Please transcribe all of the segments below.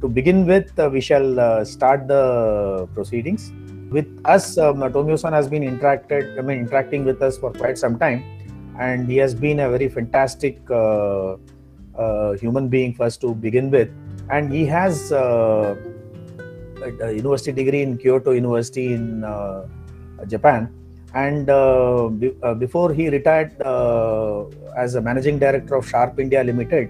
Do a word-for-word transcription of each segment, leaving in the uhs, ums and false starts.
To begin with, uh, we shall uh, start the proceedings. With us, um, Tomio-san has been interacted, I mean, interacting with us for quite some time, and he has been a very fantastic uh, uh, human being first to begin with. And he has uh, a university degree in Kyoto University in uh, Japan. And uh, be, uh, before he retired uh, as a managing director of Sharp India Limited,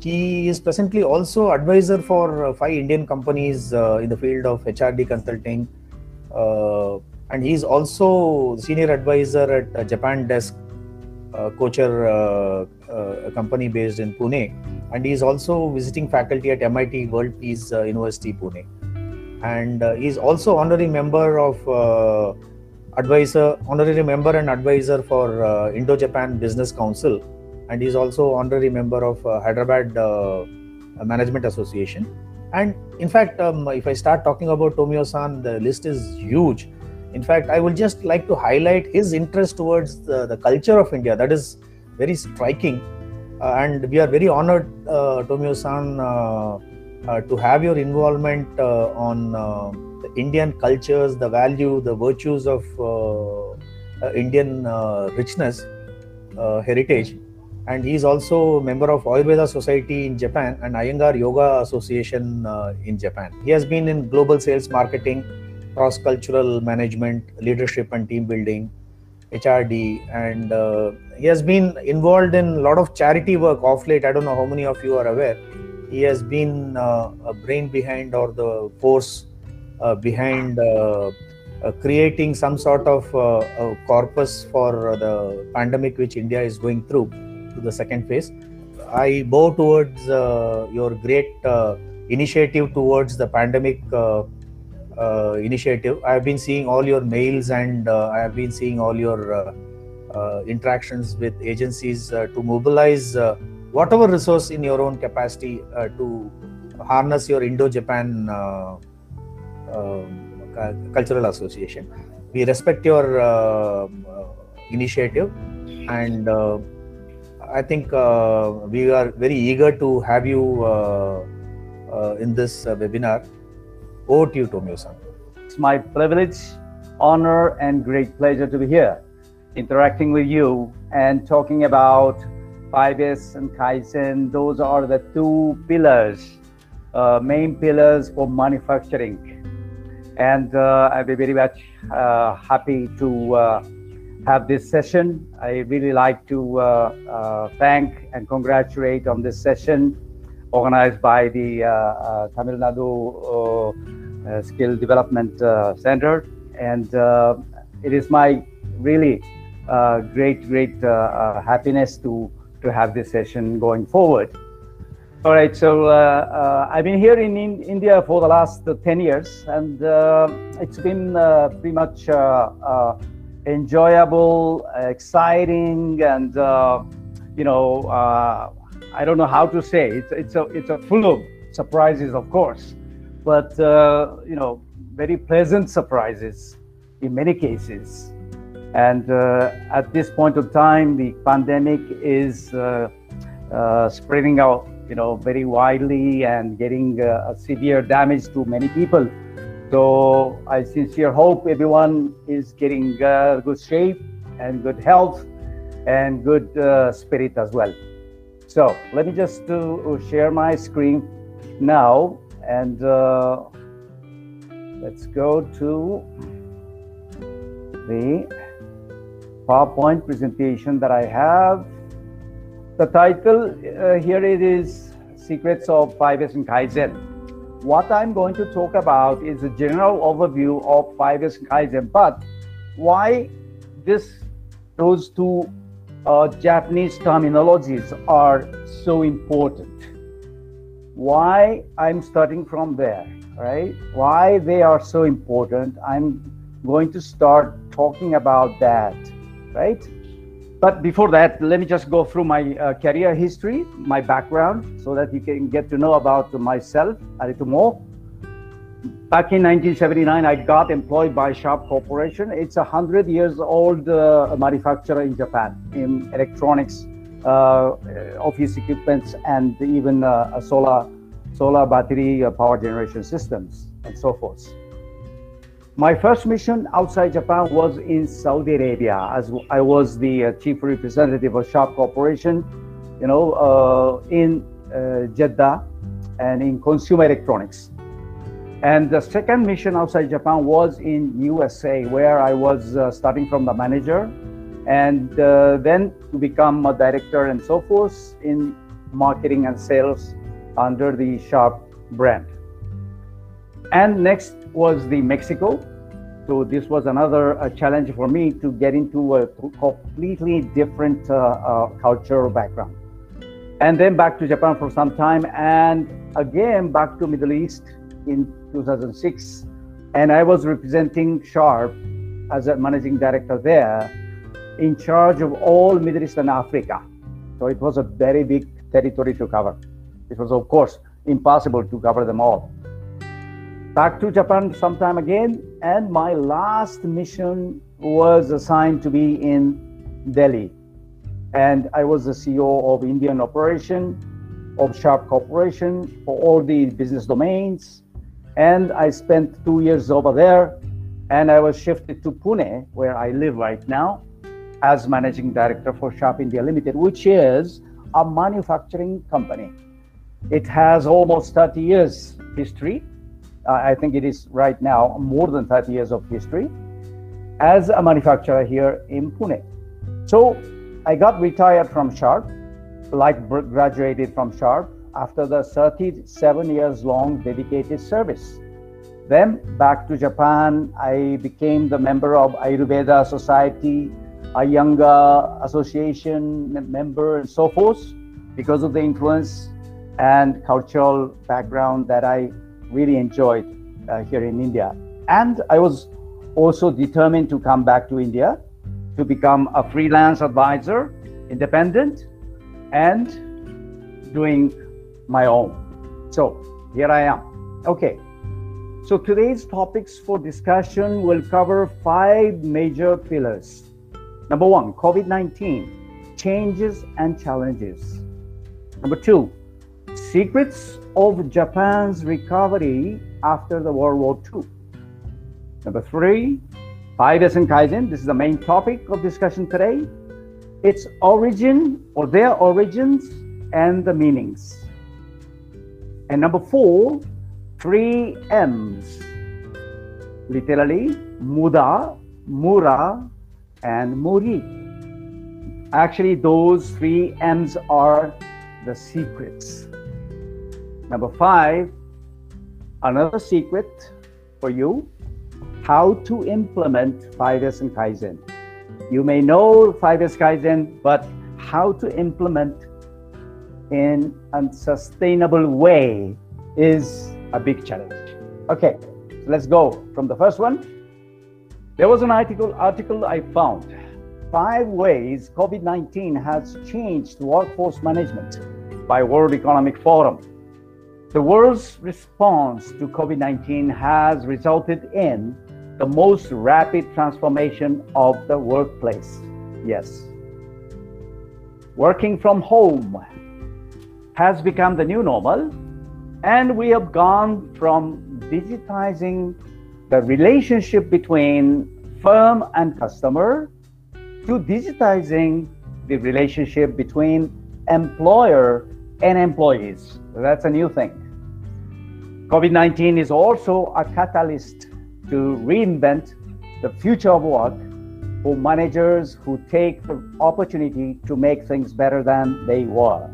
he is presently also advisor for uh, five Indian companies uh, in the field of H R D consulting. Uh, and he is also senior advisor at uh, Japan desk, uh, Kocher, uh, uh, a company based in Pune. And he is also visiting faculty at M I T World Peace uh, University, Pune. And uh, he is also honorary member of uh, advisor, honorary member and advisor for uh, Indo-Japan Business Council. And he is also honorary member of uh, Hyderabad uh, Management Association. And in fact, um, if I start talking about Tomio-san, the list is huge. In fact, I would just like to highlight his interest towards the, the culture of India. That is very striking. Uh, and we are very honored, uh, Tomio-san, uh, uh, to have your involvement uh, on uh, the Indian cultures, the value, the virtues of uh, uh, Indian uh, richness, uh, heritage. And he is also a member of Ayurveda Society in Japan and Iyengar Yoga Association uh, in Japan. He has been in global sales marketing, cross-cultural management, leadership and team building, H R D, and uh, he has been involved in a lot of charity work off late. I don't know how many of you are aware. He has been uh, a brain behind or the force uh, behind uh, Uh, creating some sort of uh, uh, corpus for uh, the pandemic which India is going through to the second phase. I bow towards uh, your great uh, initiative towards the pandemic uh, uh, initiative. I have been seeing all your mails and uh, I have been seeing all your uh, uh, interactions with agencies uh, to mobilize uh, whatever resource in your own capacity uh, to harness your Indo-Japan uh, uh, Cultural Association. We respect your uh, initiative, and uh, I think uh, we are very eager to have you uh, uh, in this uh, webinar. Over to you, Tomio-san. It's my privilege, honor, and great pleasure to be here, interacting with you and talking about five S and Kaizen. Those are the two pillars, uh, main pillars for manufacturing. And uh, I'll be very much uh, happy to uh, have this session. I really like to uh, uh, thank and congratulate on this session organized by the uh, uh, Tamil Nadu uh, uh, Skill Development uh, Center. And uh, it is my really uh, great, great uh, uh, happiness to, to have this session going forward. All right, so uh, uh, I've been here in, in India for the last uh, ten years, and uh, it's been uh, pretty much uh, uh, enjoyable, exciting, and uh, you know, uh, I don't know how to say it. It's a it's a full of surprises, of course, but uh, you know, very pleasant surprises in many cases. And uh, at this point of time, the pandemic is uh, uh, spreading out, you know, very widely and getting uh, severe damage to many people. So I sincerely hope everyone is getting uh, good shape and good health and good uh, spirit as well. So let me just uh, share my screen now, and uh, let's go to the PowerPoint presentation that I have. The title uh, here it is, Secrets of five S and Kaizen. What I'm going to talk about is a general overview of five S and Kaizen, but why this, those two uh, Japanese terminologies are so important. Why I'm starting from there, right? Why they are so important, I'm going to start talking about that, right? But before that, let me just go through my uh, career history, my background, so that you can get to know about myself a little more. Back in nineteen seventy-nine, I got employed by Sharp Corporation. It's a hundred years old uh, manufacturer in Japan, in electronics, uh, office equipments, and even uh, solar solar battery uh, power generation systems, and so forth. My first mission outside Japan was in Saudi Arabia, as I was the uh, chief representative of Sharp Corporation, you know, uh, in uh, Jeddah and in consumer electronics. And the second mission outside Japan was in U S A, where I was uh, starting from the manager and uh, then to become a director and so forth in marketing and sales under the Sharp brand. And next was the Mexico. So this was another uh, challenge for me to get into a completely different uh, uh, cultural background. And then back to Japan for some time, and again back to Middle East in two thousand six. And I was representing Sharp as a managing director there, in charge of all Middle East and Africa. So it was a very big territory to cover. It was, of course, impossible to cover them all. Back to Japan sometime again, and my last mission was assigned to be in Delhi. And I was the C E O of Indian operation of Sharp Corporation for all the business domains. And I spent two years over there, and I was shifted to Pune, where I live right now, as managing director for Sharp India Limited, which is a manufacturing company. It has almost thirty years history. Uh, I think it is right now more than thirty years of history as a manufacturer here in Pune. So I got retired from Sharp, like graduated from Sharp after the thirty-seven years long dedicated service. Then back to Japan, I became the member of Ayurveda Society, a younger association member and so forth, because of the influence and cultural background that I really enjoyed uh, here in India. And I was also determined to come back to India to become a freelance advisor, independent, and doing my own. So here I am. Okay. So today's topics for discussion will cover five major pillars. Number one, COVID nineteen, changes and challenges. Number two, secrets of Japan's recovery after the World War Two. Number three, five S and Kaizen. This is the main topic of discussion today. Its origin or their origins and the meanings. And number four, three M's, literally Muda, Mura, and Muri. Actually, those three M's are the secrets. Number five, another secret for you, how to implement five S and Kaizen. You may know five S Kaizen, but how to implement in a sustainable way is a big challenge. Okay, so let's go from the first one. There was an article, article I found, five ways COVID nineteen has changed workforce management by World Economic Forum. The world's response to COVID nineteen has resulted in the most rapid transformation of the workplace. Yes. Working from home has become the new normal, and we have gone from digitizing the relationship between firm and customer to digitizing the relationship between employer and employees. That's a new thing. COVID nineteen is also a catalyst to reinvent the future of work for managers who take the opportunity to make things better than they were.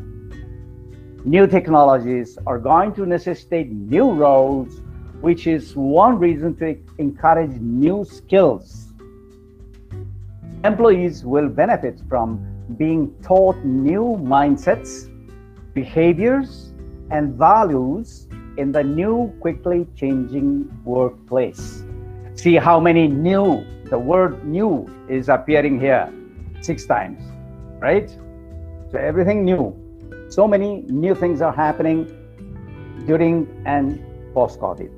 New technologies are going to necessitate new roles, which is one reason to encourage new skills. Employees will benefit from being taught new mindsets, behaviors, and values in the new, quickly changing workplace. See how many new, the word new is appearing here six times, right? So everything new. So many new things are happening during and post-COVID.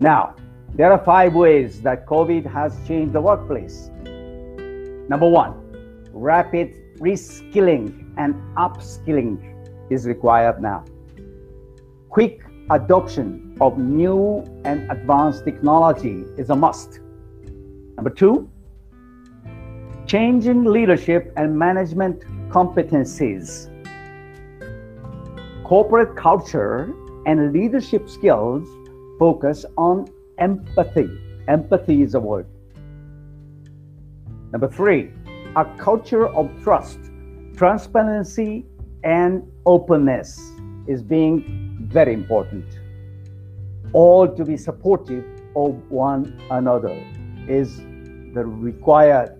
Now, there are five ways that COVID has changed the workplace. Number one, rapid reskilling and upskilling is required now. Quick adoption of new and advanced technology is a must. Number two, changing leadership and management competencies. Corporate culture and leadership skills focus on empathy. Empathy is a word. Number three, a culture of trust, transparency, and openness is being very important. All to be supportive of one another is the required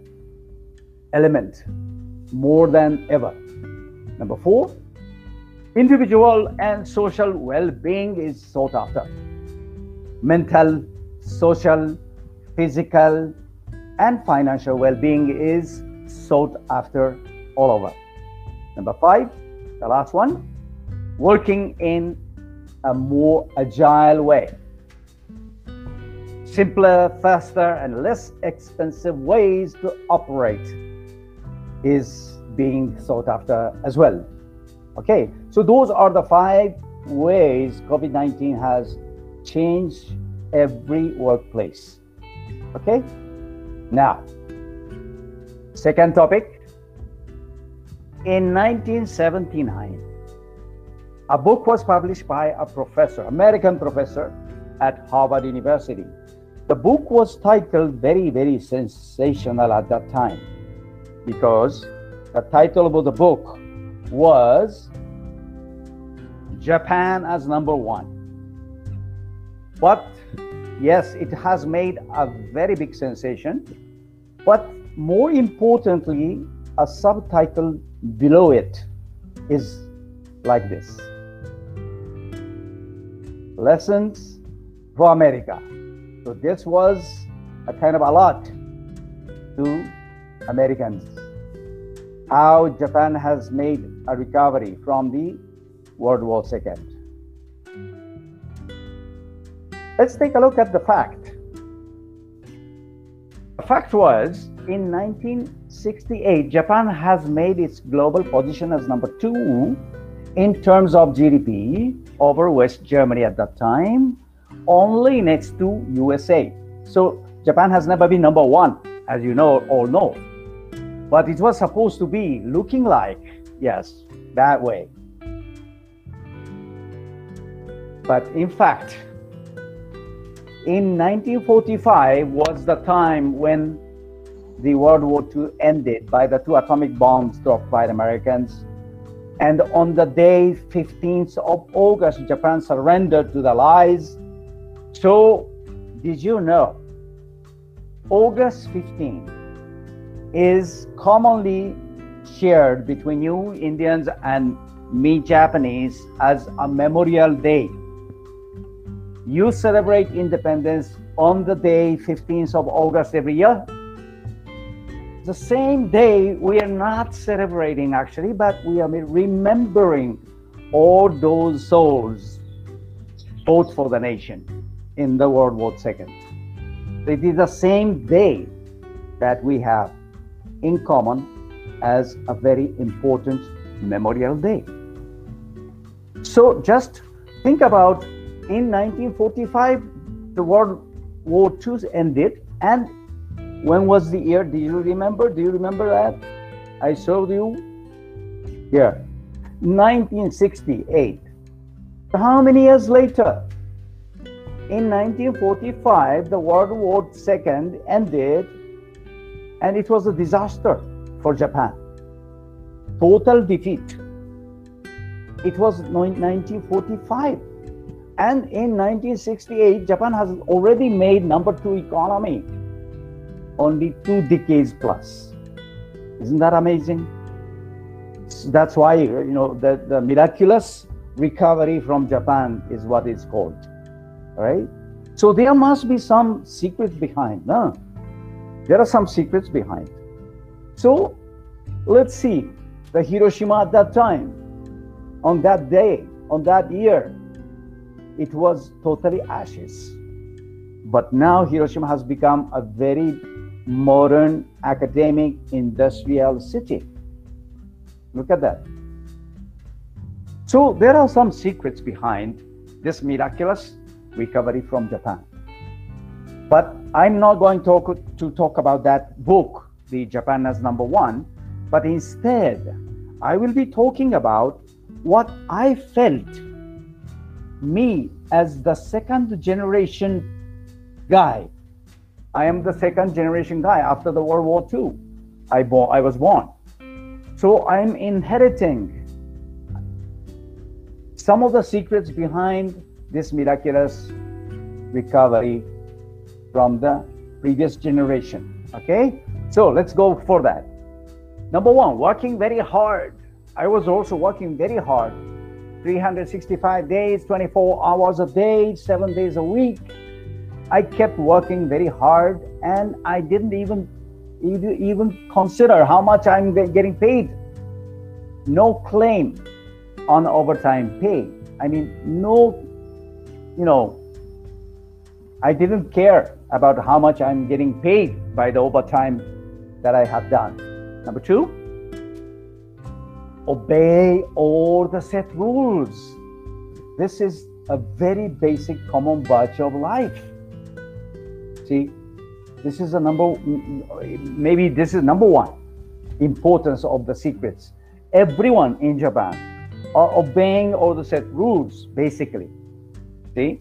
element more than ever. Number four, individual and social well-being is sought after. Mental, social, physical, and financial well-being is sought after all over. Number five, the last one, working in a more agile way. Simpler, faster, and less expensive ways to operate is being sought after as well. Okay, so those are the five ways COVID nineteen has changed every workplace. Okay, now, second topic. In nineteen seventy-nine, a book was published by a professor, American professor at Harvard University. The book was titled very, very sensational at that time because the title of the book was Japan as Number One. But yes, it has made a very big sensation, but more importantly, a subtitle below it is like this: Lessons for America. So this was a kind of alert to Americans, how Japan has made a recovery from the World War Two. Let's take a look at the fact. The fact was, in nineteen sixty-eight, Japan has made its global position as number two in terms of G D P over West Germany at that time, only next to U S A. So Japan has never been number one, as you know all know. But it was supposed to be looking like, yes, that way. But in fact, in nineteen forty-five was the time when the World War Two ended by the two atomic bombs dropped by the Americans. And on the day fifteenth of August, Japan surrendered to the Allies. So did you know, August fifteenth is commonly shared between you Indians and me Japanese as a Memorial Day. You celebrate independence on the day fifteenth of August every year. The same day we are not celebrating actually, but we are remembering all those souls fought for the nation in the World War Two. It is the same day that we have in common as a very important Memorial Day. So just think about, in nineteen forty-five, the World War Two ended, and when was the year? Do you remember? Do you remember that? I showed you here, nineteen sixty-eight. So how many years later? In nineteen forty-five, the World War Two ended, and it was a disaster for Japan. Total defeat. It was nineteen forty-five. And in nineteen sixty-eight, Japan has already made number two economy. Only two decades plus. Isn't that amazing? That's why, you know, the, the miraculous recovery from Japan is what it's called, right? So there must be some secret behind. No? There are some secrets behind. So let's see the Hiroshima at that time, on that day, on that year, it was totally ashes. But now Hiroshima has become a very modern academic industrial city. Look at that. So there are some secrets behind this miraculous recovery from Japan. But I'm not going to talk, to talk about that book, the Japan as Number One, but instead I will be talking about what I felt, me as the second generation guy. I am the second generation guy after the World War Two. I, bo- I was born. So I'm inheriting some of the secrets behind this miraculous recovery from the previous generation, okay? So let's go for that. Number one, working very hard. I was also working very hard. three hundred sixty-five days, twenty-four hours a day, seven days a week. I kept working very hard, and I didn't even, even even consider how much I'm getting paid. No claim on overtime pay. I mean, no, you know, I didn't care about how much I'm getting paid by the overtime that I have done. Number two, obey all the set rules. This is a very basic common virtue of life. See, this is a number, maybe this is number one importance of the secrets. Everyone in Japan are obeying all the set rules, basically. See,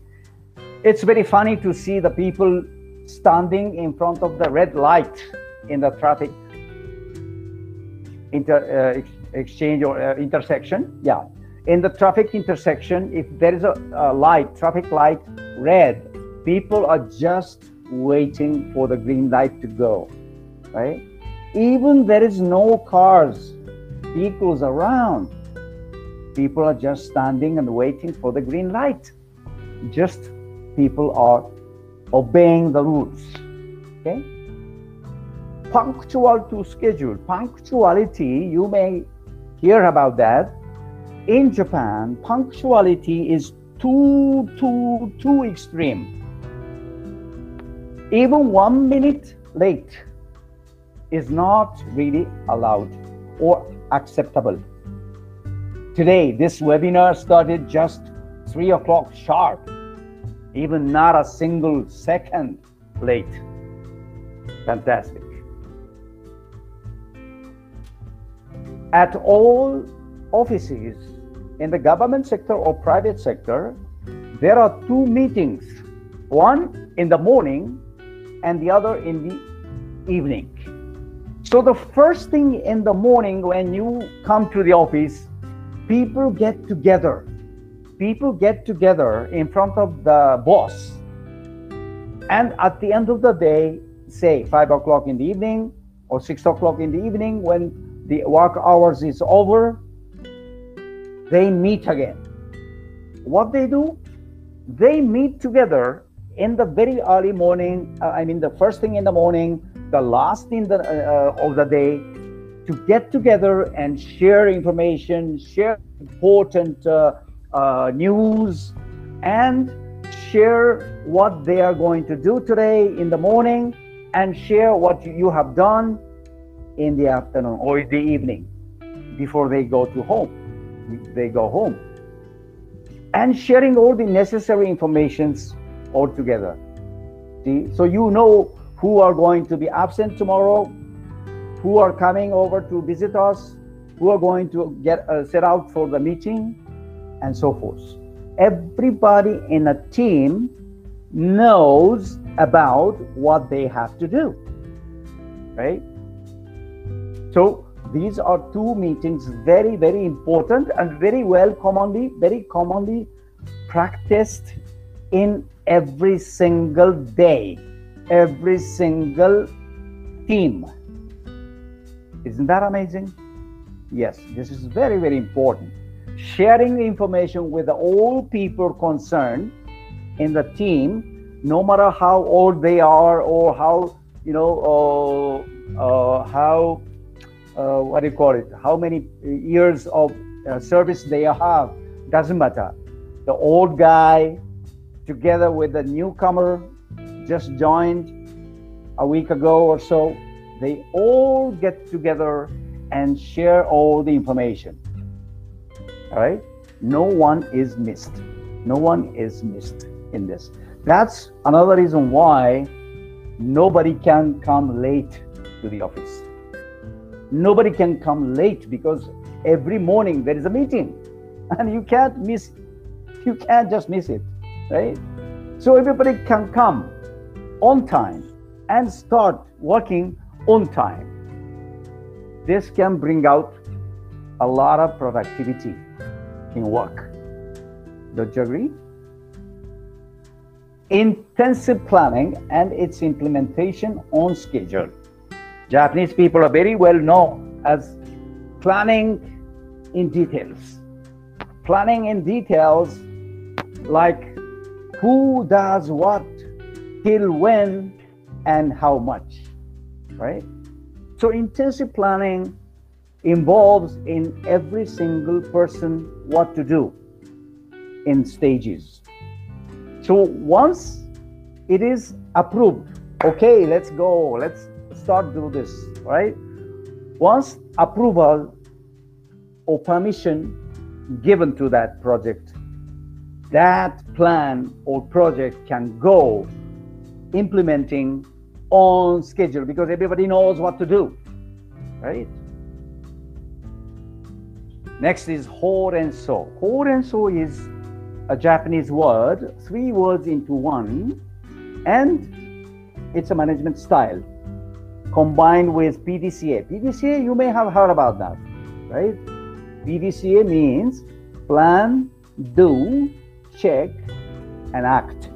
it's very funny to see the people standing in front of the red light in the traffic inter, uh, exchange or uh, intersection. Yeah, in the traffic intersection, if there is a, a light, traffic light, red, people are just waiting for the green light to go, right? Even there is no cars, vehicles around. People are just standing and waiting for the green light. Just people are obeying the rules, okay? Punctual to schedule. Punctuality, you may hear about that. In Japan, punctuality is too, too, too extreme. Even one minute late is not really allowed or acceptable. Today, this webinar started just three o'clock sharp, even not a single second late. Fantastic. At all offices in the government sector or private sector, there are two meetings, one in the morning and the other in the evening. So the first thing in the morning when you come to the office, people get together. People get together in front of the boss. And at the end of the day, say five o'clock in the evening or six o'clock in the evening, when the work hours is over, they meet again. What they do? They meet together in the very early morning, uh, I mean the first thing in the morning, the last in the uh, of the day, to get together and share information, share important uh, uh, news, and share what they are going to do today in the morning, and share what you have done in the afternoon or in the evening before they go to home, they go home, and sharing all the necessary informations all together. See? So you know who are going to be absent tomorrow, who are coming over to visit us, who are going to get uh, set out for the meeting, and so forth. Everybody in a team knows about what they have to do, right? So these are two meetings, very, very important and very well commonly, very commonly practiced in every single day, every single team. Isn't that amazing? Yes, this is very, very important. Sharing the information with all people concerned in the team, no matter how old they are or how, you know, uh, uh, how, uh, what do you call it, how many years of uh, service they have, doesn't matter. The old guy, together with a newcomer just joined a week ago or so, they all get together and share all the information, all right? No one is missed. No one is missed in this. That's another reason why nobody can come late to the office. Nobody can come late, because every morning there is a meeting and you can't miss it. You can't just miss it, right? So everybody can come on time and start working on time. This can bring out a lot of productivity in work. Don't you agree? Intensive planning and its implementation on schedule. Japanese people are very well known as planning in details. Planning in details, like who does what, till when, and how much, right? So intensive planning involves in every single person what to do in stages. So once it is approved, okay, let's go, let's start do this, right? Once approval or permission given to that project, that plan or project can go implementing on schedule, because everybody knows what to do, right? Next is Ho Ren So. Ho Ren So is a Japanese word, three words into one, and it's a management style combined with P D C A. P D C A, you may have heard about that, right? P D C A means plan, do, check, and act,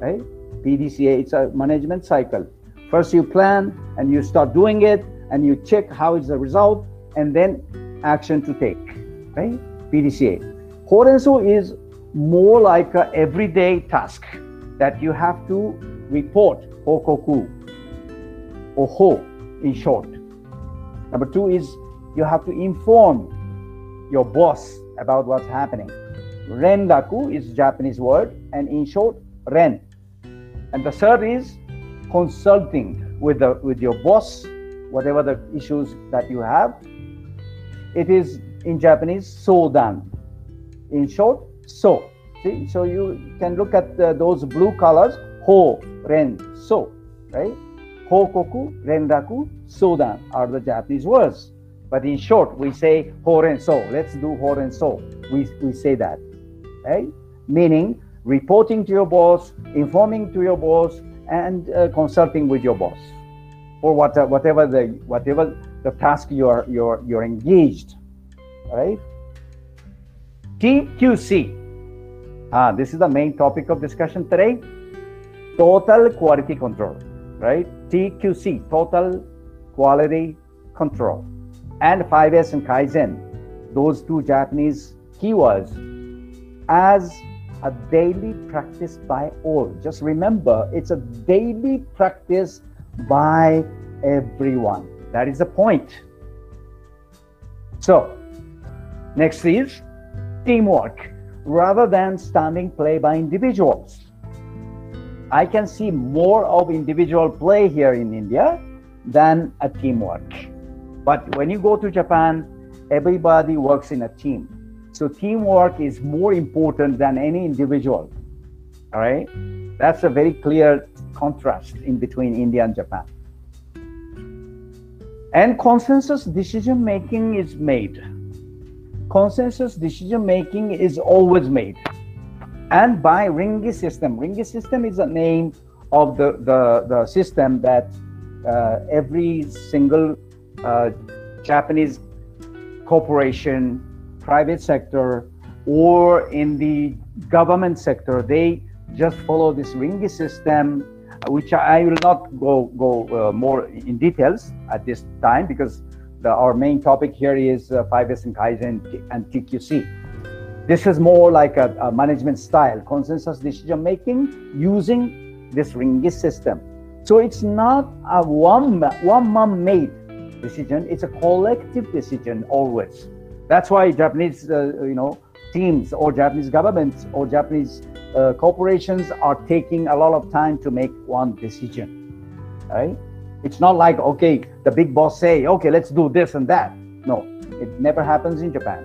right? P D C A, it's a management cycle. First you plan and you start doing it and you check how is the result and then action to take, right? P D C A. Ho Ren So is more like an everyday task that you have to report, hokoku, or ho in short. Number two is you have to inform your boss about what's happening. Rendaku is a Japanese word, and in short, ren. And the third is consulting with the with your boss, whatever the issues that you have. It is in Japanese sodan. In short, so. See, so you can look at the, those blue colors, ho, ren, so, right? Hokoku, rendaku, sodan are the Japanese words. But in short, we say ho ren so. Let's do ho ren so. We we say that, right? Meaning reporting to your boss, informing to your boss, and uh, consulting with your boss, or what, uh, whatever the whatever the task you're you're you're engaged, right? T Q C. Ah, this is the main topic of discussion today. Total quality control, right? T Q C, total quality control, and five S and Kaizen, those two Japanese keywords, as a daily practice by all. Just remember, it's a daily practice by everyone. That is the point. So, next is teamwork, rather than standing play by individuals. I can see more of individual play here in India than a teamwork. But when you go to Japan, everybody works in a team. So teamwork is more important than any individual, all right? That's a very clear contrast in between India and Japan. And consensus decision-making is made. Consensus decision-making is always made. And by Ringi system. Ringi system is the name of the, the, the system that uh, every single uh, Japanese corporation, private sector, or in the government sector, they just follow this Ringi system, which I will not go go uh, more in details at this time, because the, our main topic here is uh, five S and Kaizen and T Q C. This is more like a, a management style, consensus decision making using this Ringi system. So it's not a one one man made decision; it's a collective decision always. That's why Japanese, uh, you know, teams or Japanese governments or Japanese uh, corporations are taking a lot of time to make one decision, right? It's not like, okay, the big boss say, okay, let's do this and that. No, it never happens in Japan.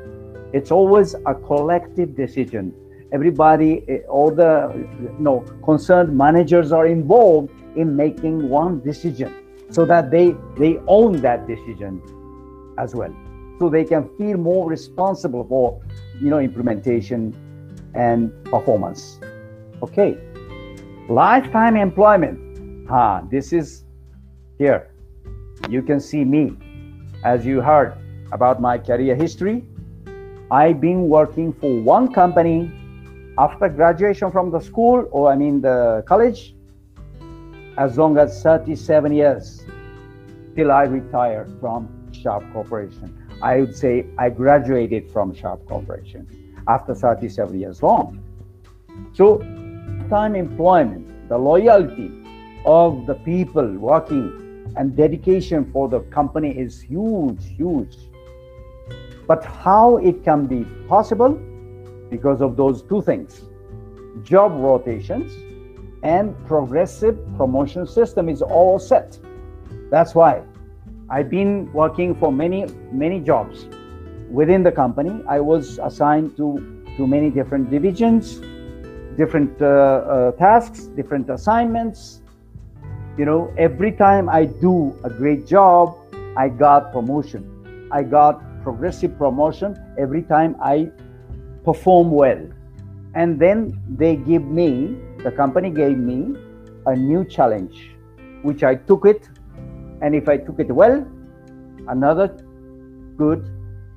It's always a collective decision. everybody, all the you know, concerned managers are involved in making one decision so that they, they own that decision as well. So they can feel more responsible for, you know, implementation and performance. Okay. Lifetime employment. Ah, this is here. You can see me. As you heard about my career history, I've been working for one company after graduation from the school, or I mean the college, as long as thirty-seven years till I retired from Sharp Corporation. I would say I graduated from Sharp Corporation after thirty-seven years long. So time employment, the loyalty of the people working and dedication for the company is huge, huge. But how it can be possible? Because of those two things. Job rotations and progressive promotion system is all set. That's why I've been working for many, many jobs within the company. I was assigned to, to many different divisions, different uh, uh, tasks, different assignments. You know, every time I do a great job, I got promotion. I got progressive promotion every time I perform well. And then they give me, the company gave me a new challenge, which I took it. And if I took it well, another good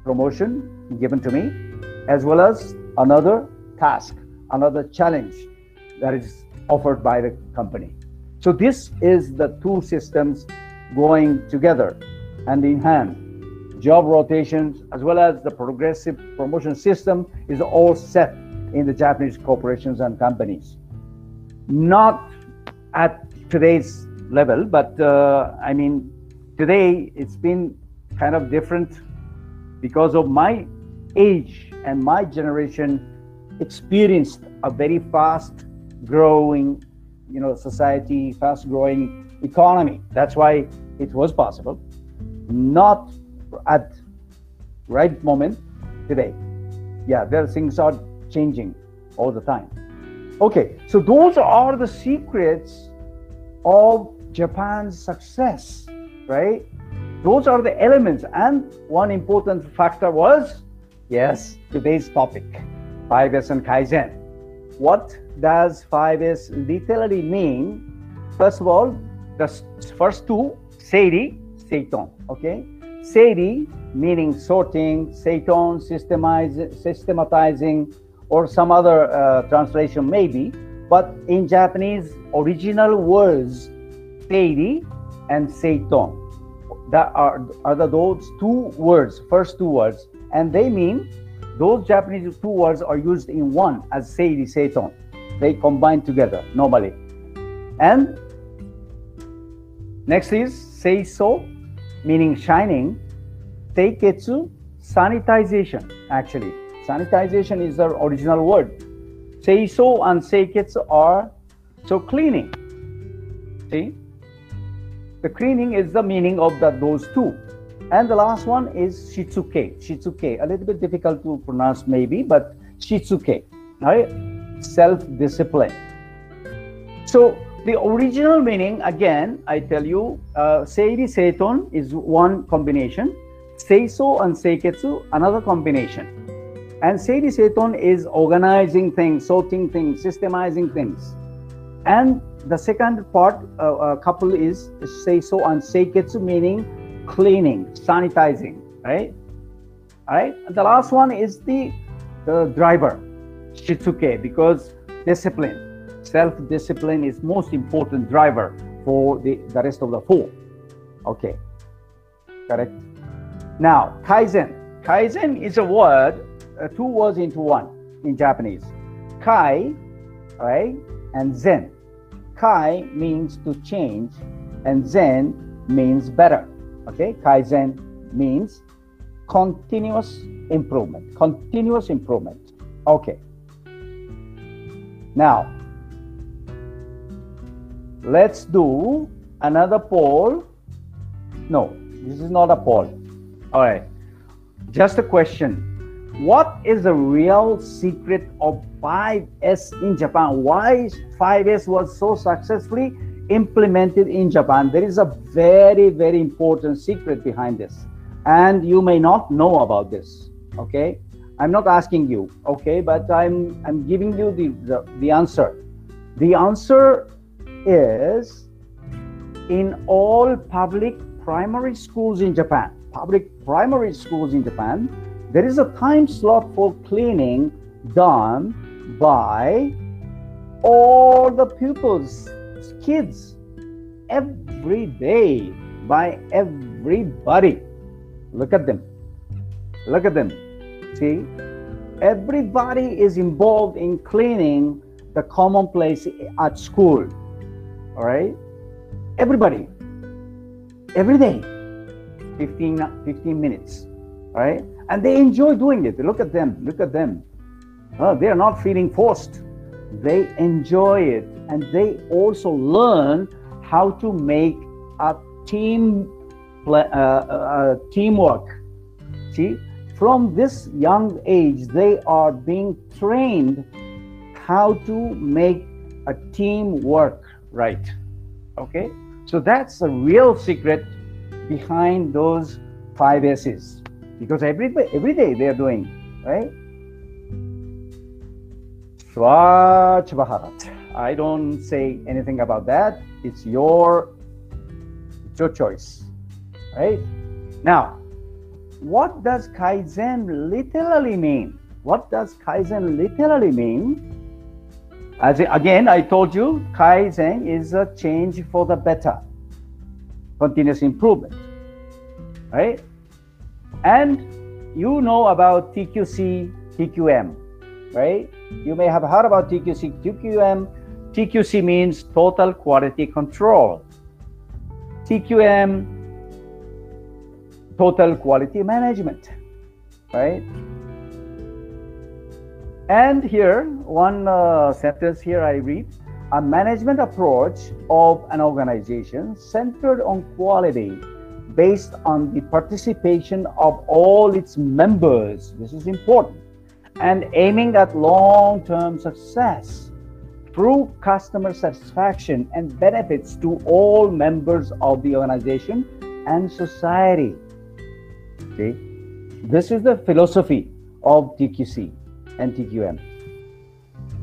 promotion given to me, as well as another task, another challenge that is offered by the company. So this is the two systems going together and in hand. Job rotations as well as the progressive promotion system is all set in the Japanese corporations and companies. Not at today's level, but uh, I mean, today it's been kind of different because of my age and my generation experienced a very fast growing you know, society, fast-growing economy. That's why it was possible. Not at right moment today. Yeah, there things are changing all the time. Okay, so those are the secrets of Japan's success, right? Those are the elements. And one important factor was, yes, today's topic, five S and Kaizen. What does five S literally mean? First of all, the first two, Seiri, Seiton, okay? Seiri meaning sorting, Seiton systematizing, or some other uh, translation maybe, but in Japanese original words, Seiri and Seiton, that are, are those two words, first two words, and they mean those Japanese two words are used in one as Seiri, Seiton. They combine together normally. And next is Seiso, meaning shining. Seiketsu, sanitization, actually. Sanitization is the original word. Seiso and Seiketsu are so cleaning. See? The cleaning is the meaning of the, those two. And the last one is Shitsuke. Shitsuke, a little bit difficult to pronounce maybe, but Shitsuke, all right? Self-discipline. So the original meaning, again, I tell you, uh, Seiri Seiton is one combination, Seiso and Seiketsu another combination, and Seiri Seiton is organizing things, sorting things, systemizing things, and the second part uh, uh, couple is Seiso and Seiketsu, meaning cleaning, sanitizing, right? All right. And the last one is the, the driver. Shitsuke, because discipline, self-discipline is most important driver for the, the rest of the four. Okay, correct. Now, Kaizen. Kaizen is a word, uh, two words into one in Japanese. Kai, right, and Zen. Kai means to change, and Zen means better. Okay, Kaizen means continuous improvement, continuous improvement. Okay. Now, let's do another poll. No, this is not a poll. All right. Just a question. What is the real secret of five S in Japan? Why five S was so successfully implemented in Japan? There is a very, very important secret behind this, and you may not know about this, okay? I'm not asking you, okay, but I'm I'm giving you the, the, the answer. The answer is, in all public primary schools in Japan, public primary schools in Japan, there is a time slot for cleaning done by all the pupils, kids, every day, by everybody. Look at them. Look at them. See, everybody is involved in cleaning the commonplace at school. All right? Everybody. Every day. fifteen, fifteen minutes. All right? And they enjoy doing it. Look at them. Look at them. Oh, they are not feeling forced. They enjoy it. And they also learn how to make a team uh, uh, teamwork. See? From this young age, they are being trained how to make a team work right. Okay? So that's the real secret behind those five S's. Because every, every day they are doing, right? Swachh Bharat. I don't say anything about that. It's your, it's your choice. Right? Now, what does Kaizen literally mean? What does Kaizen literally mean? As again, I told you, Kaizen is a change for the better. Continuous improvement, right? And you know about T Q C, T Q M, right? You may have heard about T Q C, T Q M. T Q C means total quality control. T Q M, total quality management, right? And here, one uh, sentence here I read, a management approach of an organization centered on quality based on the participation of all its members. This is important. And aiming at long-term success through customer satisfaction and benefits to all members of the organization and society. See? This is the philosophy of T Q C and T Q M.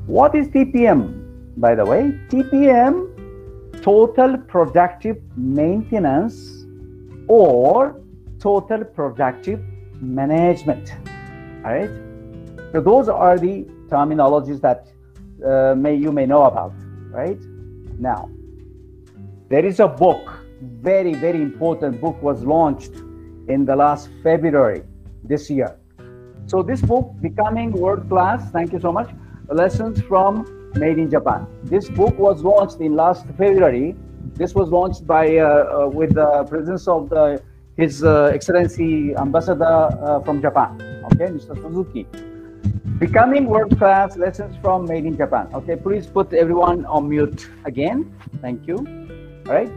What is T P M, by the way? T P M, total productive maintenance or total productive management. All right? So those are the terminologies that uh, may you may know about, right? Now, there is a book, very, very important book was launched in the last February this year. So this book, Becoming World Class, thank you so much, Lessons from Made in Japan. This book was launched in last February. This was launched by, uh, uh, with the presence of the, His uh, Excellency Ambassador uh, from Japan, okay, Mister Suzuki. Becoming World Class, Lessons from Made in Japan. Okay, please put everyone on mute again. Thank you, all right.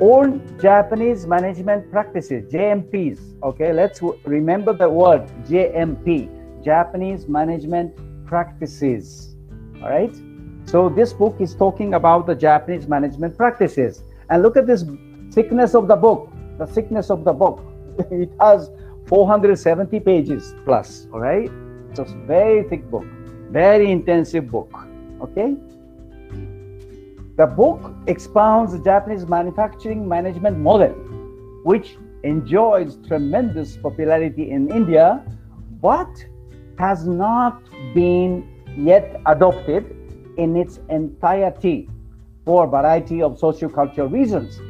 All Japanese management practices, J M Ps, okay, let's remember the word J M P, Japanese management practices, all right? So this book is talking about the Japanese management practices, and look at this thickness of the book, the thickness of the book, it has four hundred seventy pages plus, all right? So it's a very thick book, very intensive book, okay? The book expounds the Japanese manufacturing management model, which enjoys tremendous popularity in India, but has not been yet adopted in its entirety for a variety of socio-cultural reasons,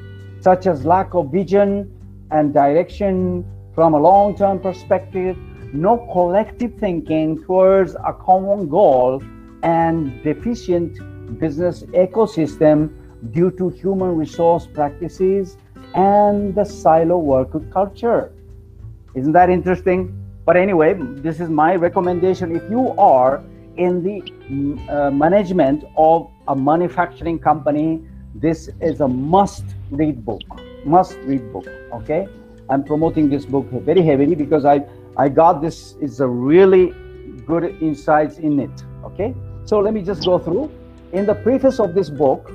such as lack of vision and direction from a long-term perspective, no collective thinking towards a common goal, and deficient business ecosystem due to human resource practices and the silo work culture. Isn't that interesting? But anyway, this is my recommendation. If you are in the uh, management of a manufacturing company, this is a must-read book, must-read book, okay? I'm promoting this book very heavily because I, I got this is a really good insights in it. Okay, so let me just go through. In the preface of this book,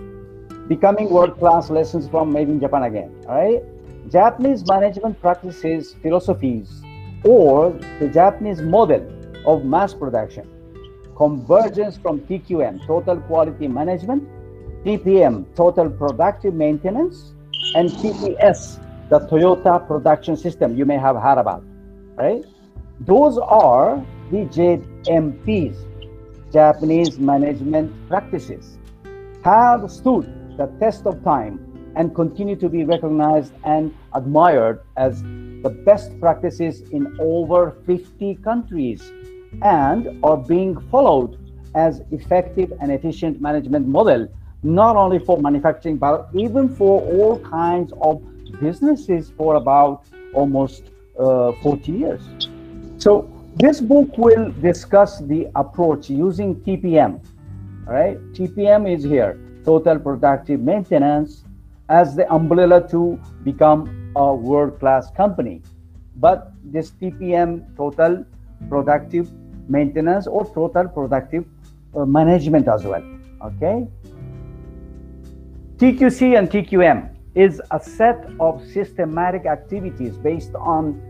Becoming World Class, Lessons from Made in Japan again, all right? Japanese management practices, philosophies, or the Japanese model of mass production, convergence from T Q M, total quality management, T P M, total productive maintenance, and T P S, the Toyota production system you may have heard about, right? Those are the J M Ps, Japanese management practices, have stood the test of time and continue to be recognized and admired as the best practices in over fifty countries and are being followed as effective and efficient management model, not only for manufacturing, but even for all kinds of businesses for about almost uh, forty years. So this book will discuss the approach using T P M, all right? T P M is here, total productive maintenance, as the umbrella to become a world-class company. But this T P M, total productive maintenance, or total productive uh, management as well, okay? T Q C and T Q M is a set of systematic activities based on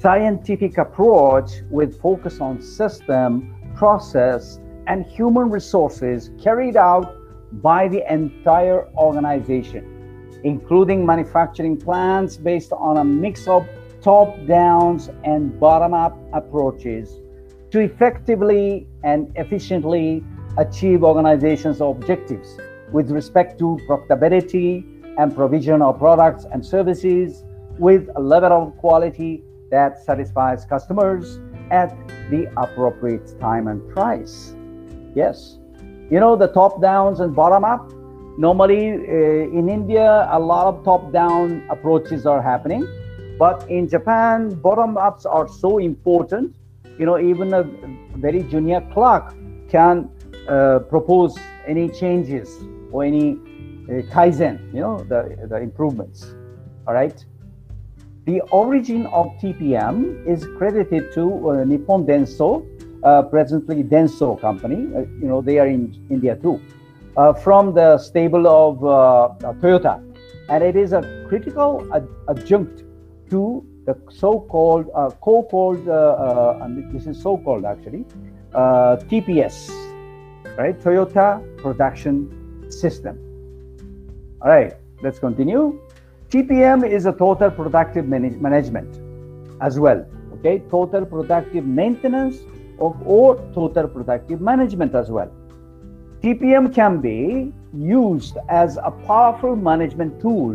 scientific approach with focus on system, process, and human resources carried out by the entire organization, including manufacturing plants based on a mix of top-downs and bottom-up approaches to effectively and efficiently achieve organization's objectives with respect to profitability and provision of products and services with a level of quality that satisfies customers at the appropriate time and price. Yes. You know, the top-downs and bottom-up, normally uh, in India, a lot of top-down approaches are happening. But in Japan, bottom-ups are so important. You know, even a very junior clerk can uh, propose any changes or any uh, Kaizen, you know, the, the improvements, all right? The origin of T P M is credited to uh, Nippon Denso, Uh, presently Denso company, uh, you know, they are in India too, uh, from the stable of uh, Toyota. And it is a critical ad adjunct to the so-called, uh, co-called, uh, uh, this is so-called actually, uh, T P S, right? Toyota Production System. All right, let's continue. T P M is a total productive manage management as well, okay? Total productive maintenance, or total productive management as well. T P M can be used as a powerful management tool,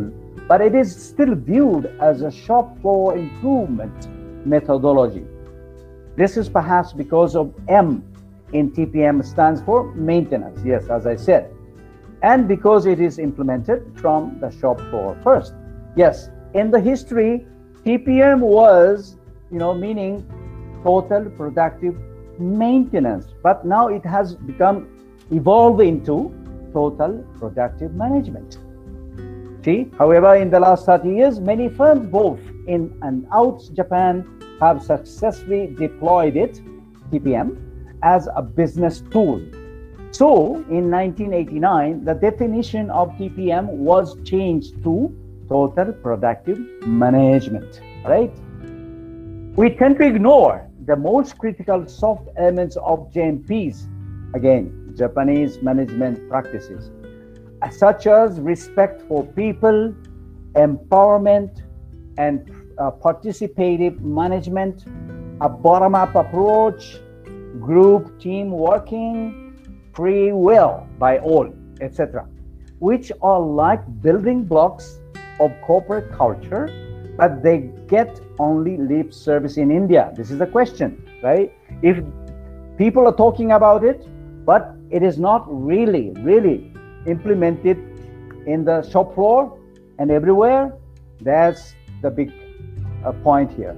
but it is still viewed as a shop floor improvement methodology. This is perhaps because of M in T P M stands for maintenance, yes, as I said, and because it is implemented from the shop floor first. Yes, in the history, T P M was, you know, meaning total productive maintenance, but now it has become evolved into total productive management. See, however, in the last thirty years, many firms both in and out Japan have successfully deployed it, T P M, as a business tool. So in nineteen eighty-nine, the definition of T P M was changed to total productive management, right? We tend to ignore the most critical soft elements of J M Ps, again, Japanese management practices, such as respect for people, empowerment, and uh, participative management, a bottom-up approach, group team working, free will by all, et cetera, which are like building blocks of corporate culture, but they get only lip service in India. This is the question, right? If people are talking about it, but it is not really, really implemented in the shop floor and everywhere, that's the big uh, point here.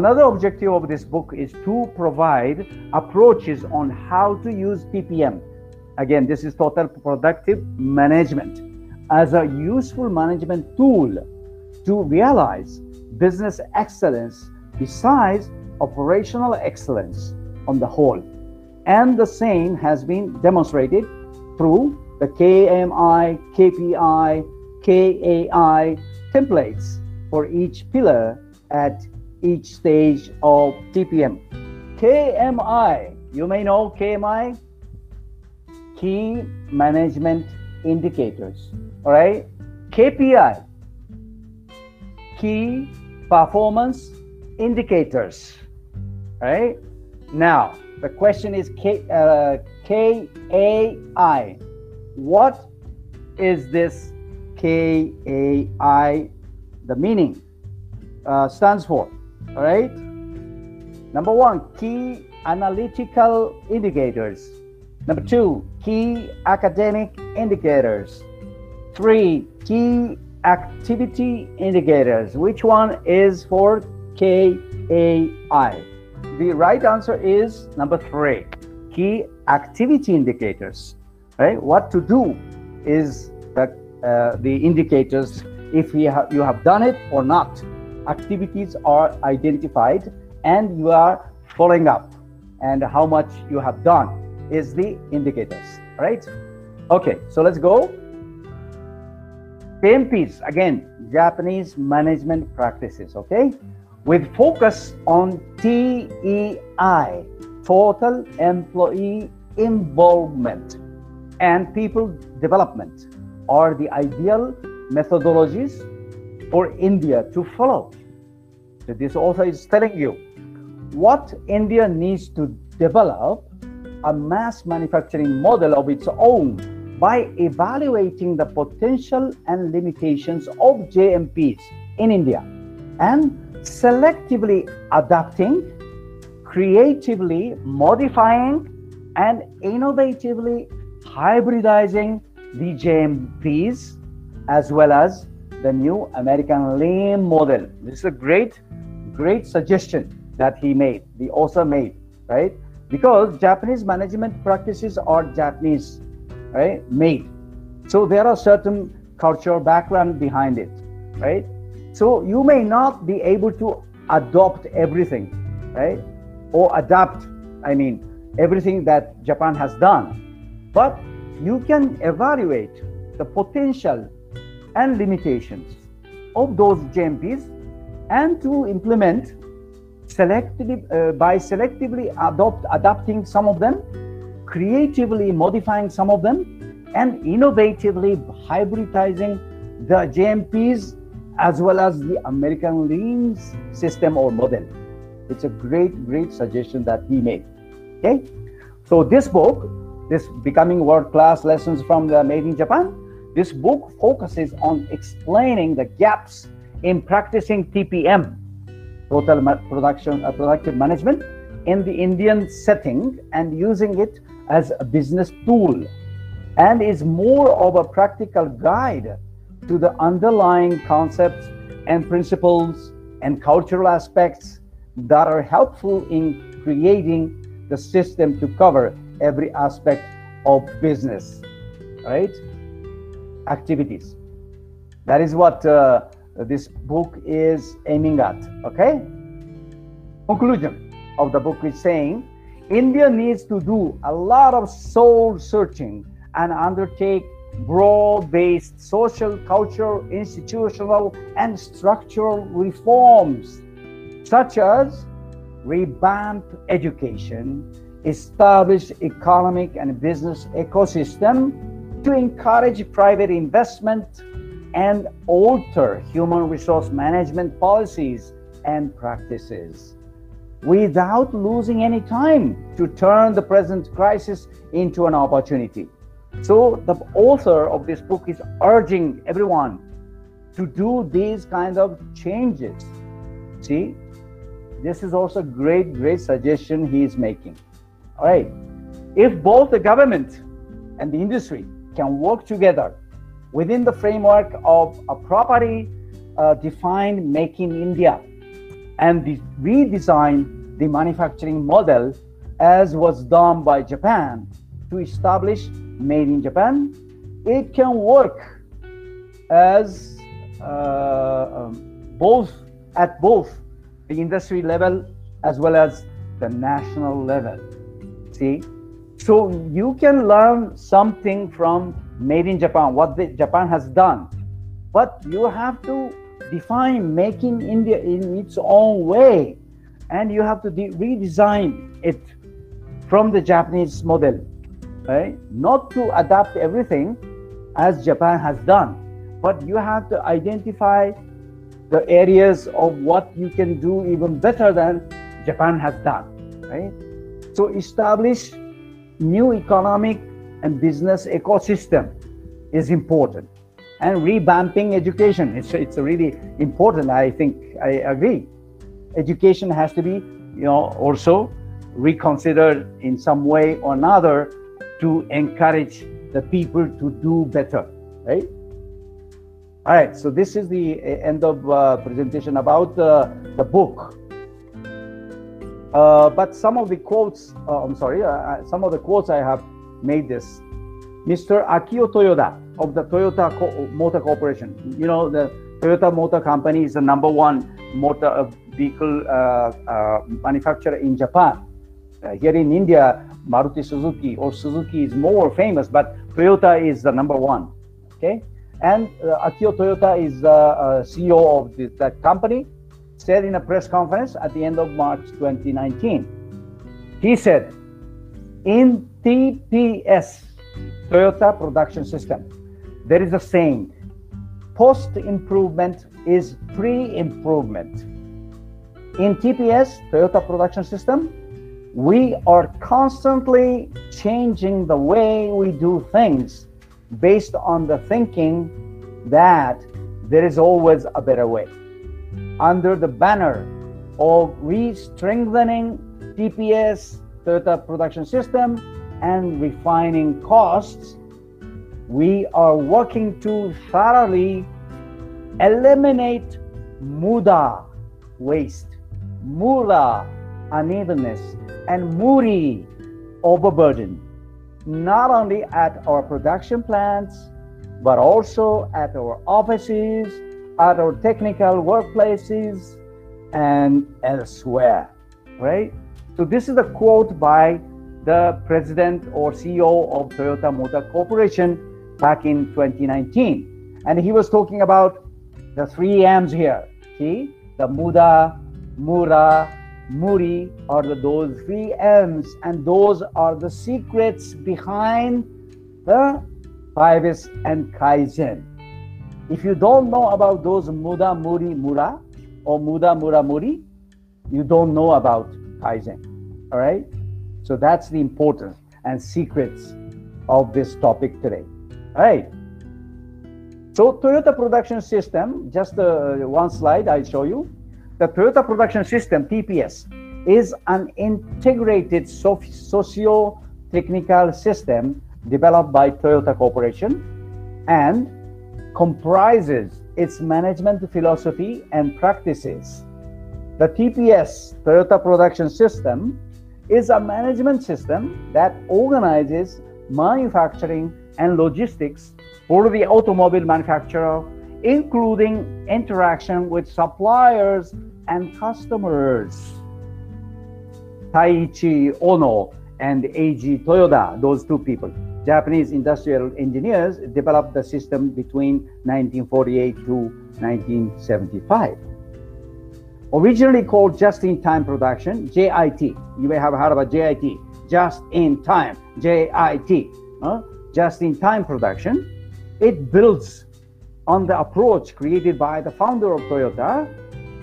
Another objective of this book is to provide approaches on how to use T P M. Again, this is total productive management as a useful management tool to realize business excellence besides operational excellence on the whole. And the same has been demonstrated through the K M I, K P I, K A I templates for each pillar at each stage of T P M. K M I, you may know K M I, Key Management Indicators, all right? K P I, Key Performance Indicators, all right? Now, the question is K, uh, K A I. What is this K A I, the meaning, uh, stands for, all right? Number one, key analytical indicators. Number two, key academic indicators. Three, key activity indicators. Which one is for K A I? The right answer is number three, key activity indicators. Right? What to do is the, uh, the indicators, if you, ha you have done it or not. Activities are identified and you are following up, and how much you have done is the indicators, right? Okay, so let's go. J M Ps, again, Japanese management practices, okay? With focus on T E I, total employee involvement, and people development are the ideal methodologies for India to follow. So this also is telling you what India needs to develop a mass manufacturing model of its own by evaluating the potential and limitations of J M Ps in India and selectively adapting, creatively modifying, and innovatively hybridizing the J M Ps as well as the new American Lean model. This is a great, great suggestion that he made, the author made, right? Because Japanese management practices are Japanese, right, made. So there are certain cultural background behind it, right? So you may not be able to adopt everything, right? Or adapt, I mean, everything that Japan has done, but you can evaluate the potential and limitations of those J M Ps and to implement selectively, uh, by selectively adopt, adapting some of them, creatively modifying some of them, and innovatively hybridizing the J M Ps as well as the American Lean system or model. It's a great, great suggestion that he made, okay? So this book, this Becoming World Class Lessons from the Made in Japan, this book focuses on explaining the gaps in practicing T P M, Total Production uh, Productive Management, in the Indian setting and using it as a business tool, and is more of a practical guide to the underlying concepts and principles and cultural aspects that are helpful in creating the system to cover every aspect of business, right? Activities. That is what uh, this book is aiming at, okay? Conclusion of the book is saying, India needs to do a lot of soul searching and undertake broad-based social, cultural, institutional, and structural reforms, such as revamp education, establish economic and business ecosystem, to encourage private investment and alter human resource management policies and practices without losing any time to turn the present crisis into an opportunity. So the author of this book is urging everyone to do these kinds of changes. See, this is also a great, great suggestion he is making. All right, if both the government and the industry can work together within the framework of a properly uh, defined Make in India and the redesign the manufacturing model as was done by Japan to establish Made in Japan, it can work as uh, um, both at both the industry level as well as the national level. See? So you can learn something from Made in Japan, what the, Japan has done, but you have to define making India in its own way, and you have to de- redesign it from the Japanese model, right? Not to adapt everything as Japan has done, but you have to identify the areas of what you can do even better than Japan has done, right? So establish new economic and business ecosystem is important, and revamping education. It's it's really important. I think I agree. Education has to be, you know, also reconsidered in some way or another to encourage the people to do better, right? All right. So this is the end of uh, presentation about uh, the book. Uh, but some of the quotes, uh, I'm sorry, uh, some of the quotes I have made this. Mister Akio Toyoda of the Toyota Co- Motor Corporation. You know, the Toyota Motor Company is the number one motor vehicle uh, uh, manufacturer in Japan. Uh, here in India, Maruti Suzuki or Suzuki is more famous, but Toyota is the number one, okay? And uh, Akio Toyoda is the uh, C E O of the, that company, said in a press conference at the end of March twenty nineteen. He said, in T P S, Toyota Production System, there is a saying, post-improvement is pre-improvement. In T P S, Toyota Production System, we are constantly changing the way we do things based on the thinking that there is always a better way. Under the banner of re-strengthening T P S, Toyota Production System, and refining costs, we are working to thoroughly eliminate Muda, waste, Mura, unevenness, and Muri, overburden, not only at our production plants, but also at our offices, at our technical workplaces, and elsewhere, right? So this is a quote by the president or C E O of Toyota Motor Corporation back in twenty nineteen. And he was talking about the three M's here. See, the Muda, Mura, Muri are the, those three M's, and those are the secrets behind the five S and Kaizen. If you don't know about those Muda, Muri, Mura, or Muda, Mura, Muri, you don't know about Kaizen, all right? So that's the importance and secrets of this topic today. All right. So Toyota Production System, just uh, one slide I'll show you. The Toyota Production System, T P S, is an integrated socio-technical system developed by Toyota Corporation and comprises its management philosophy and practices. The T P S, Toyota Production System, is a management system that organizes manufacturing and logistics for the automobile manufacturer, including interaction with suppliers and customers. Taiichi Ono and Eiji Toyoda, those two people, Japanese industrial engineers, developed the system between nineteen forty-eight to nineteen seventy-five. Originally called just-in-time production, J I T. You may have heard about J I T, just-in-time, J I T, huh? Just-in-time production. It builds on the approach created by the founder of Toyota,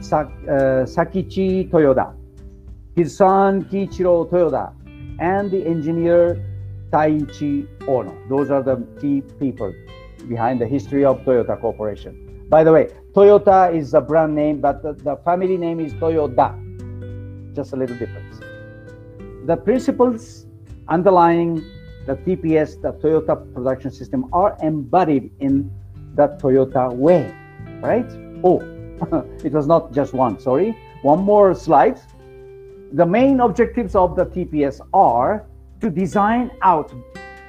Sak- uh, Sakichi Toyoda, his son Kiichiro Toyoda, and the engineer Taiichi Ono. Those are the key people behind the history of Toyota Corporation. By the way, Toyota is a brand name, but the, the family name is Toyoda. Just a little difference. The principles underlying the T P S, the Toyota Production System, are embodied in the Toyota way, right? Oh, it was not just one, sorry. One more slide. The main objectives of the T P S are to design out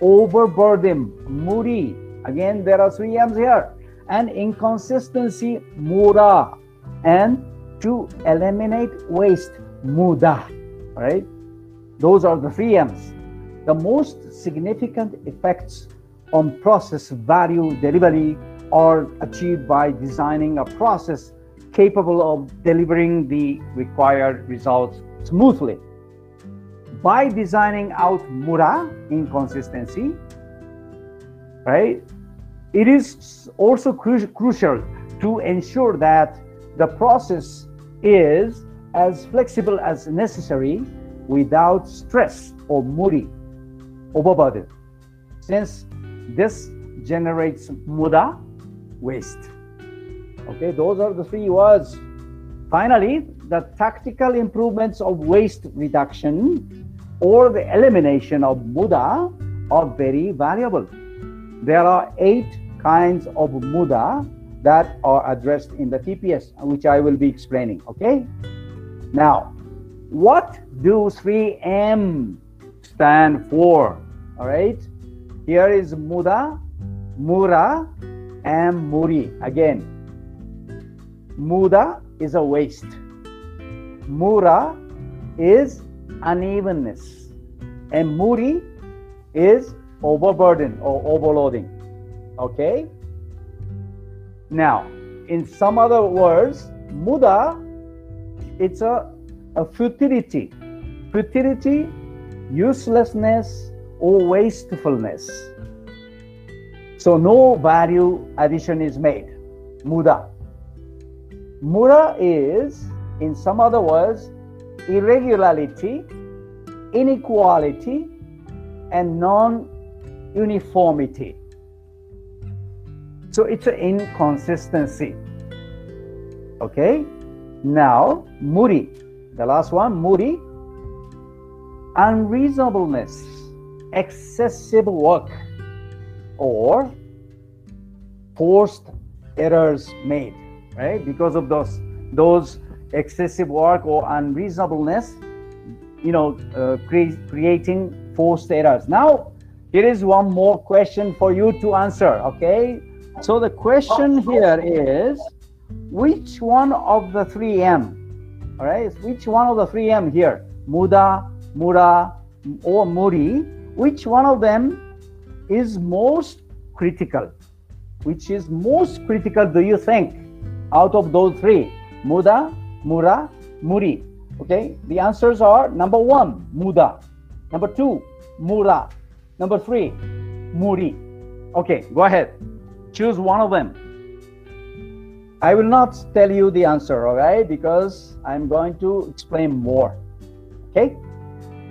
overburden, Muri. Again, there are three M's here. And inconsistency, Mura, and to eliminate waste, Muda, right? Those are the three M's. The most significant effects on process value delivery are achieved by designing a process capable of delivering the required results smoothly. By designing out Mura, inconsistency, right? It is also cru- crucial to ensure that the process is as flexible as necessary without stress or muri, overburden, since this generates muda, waste. Okay, those are the three words. Finally, the tactical improvements of waste reduction or the elimination of muda are very valuable. There are eight kinds of muda that are addressed in the T P S, which I will be explaining, okay? Now, what do three M stand for? All right, here is Muda, Mura, and Muri. Again, Muda is a waste. Mura is unevenness. And Muri is overburden or overloading, okay? Now, in some other words, Muda, it's a, a futility, futility, uselessness, or wastefulness. So no value addition is made, Muda. Mura is, in some other words, irregularity, inequality, and non-uniformity. So it's an inconsistency, okay? Now, Muri, the last one, Muri, unreasonableness, excessive work, or forced errors made, right? Because of those, those excessive work or unreasonableness, you know, uh, cre- creating forced errors. Now, here is one more question for you to answer, okay? So the question here is, which one of the three M, all right? Which one of the three M here, Muda, Mura, or Muri, which one of them is most critical? Which is most critical, do you think, out of those three? Muda, Mura, Muri, okay? The answers are number one, Muda, number two, Mura, number three, Muri. Okay, go ahead. Choose one of them. I will not tell you the answer, all right? Because I'm going to explain more, okay?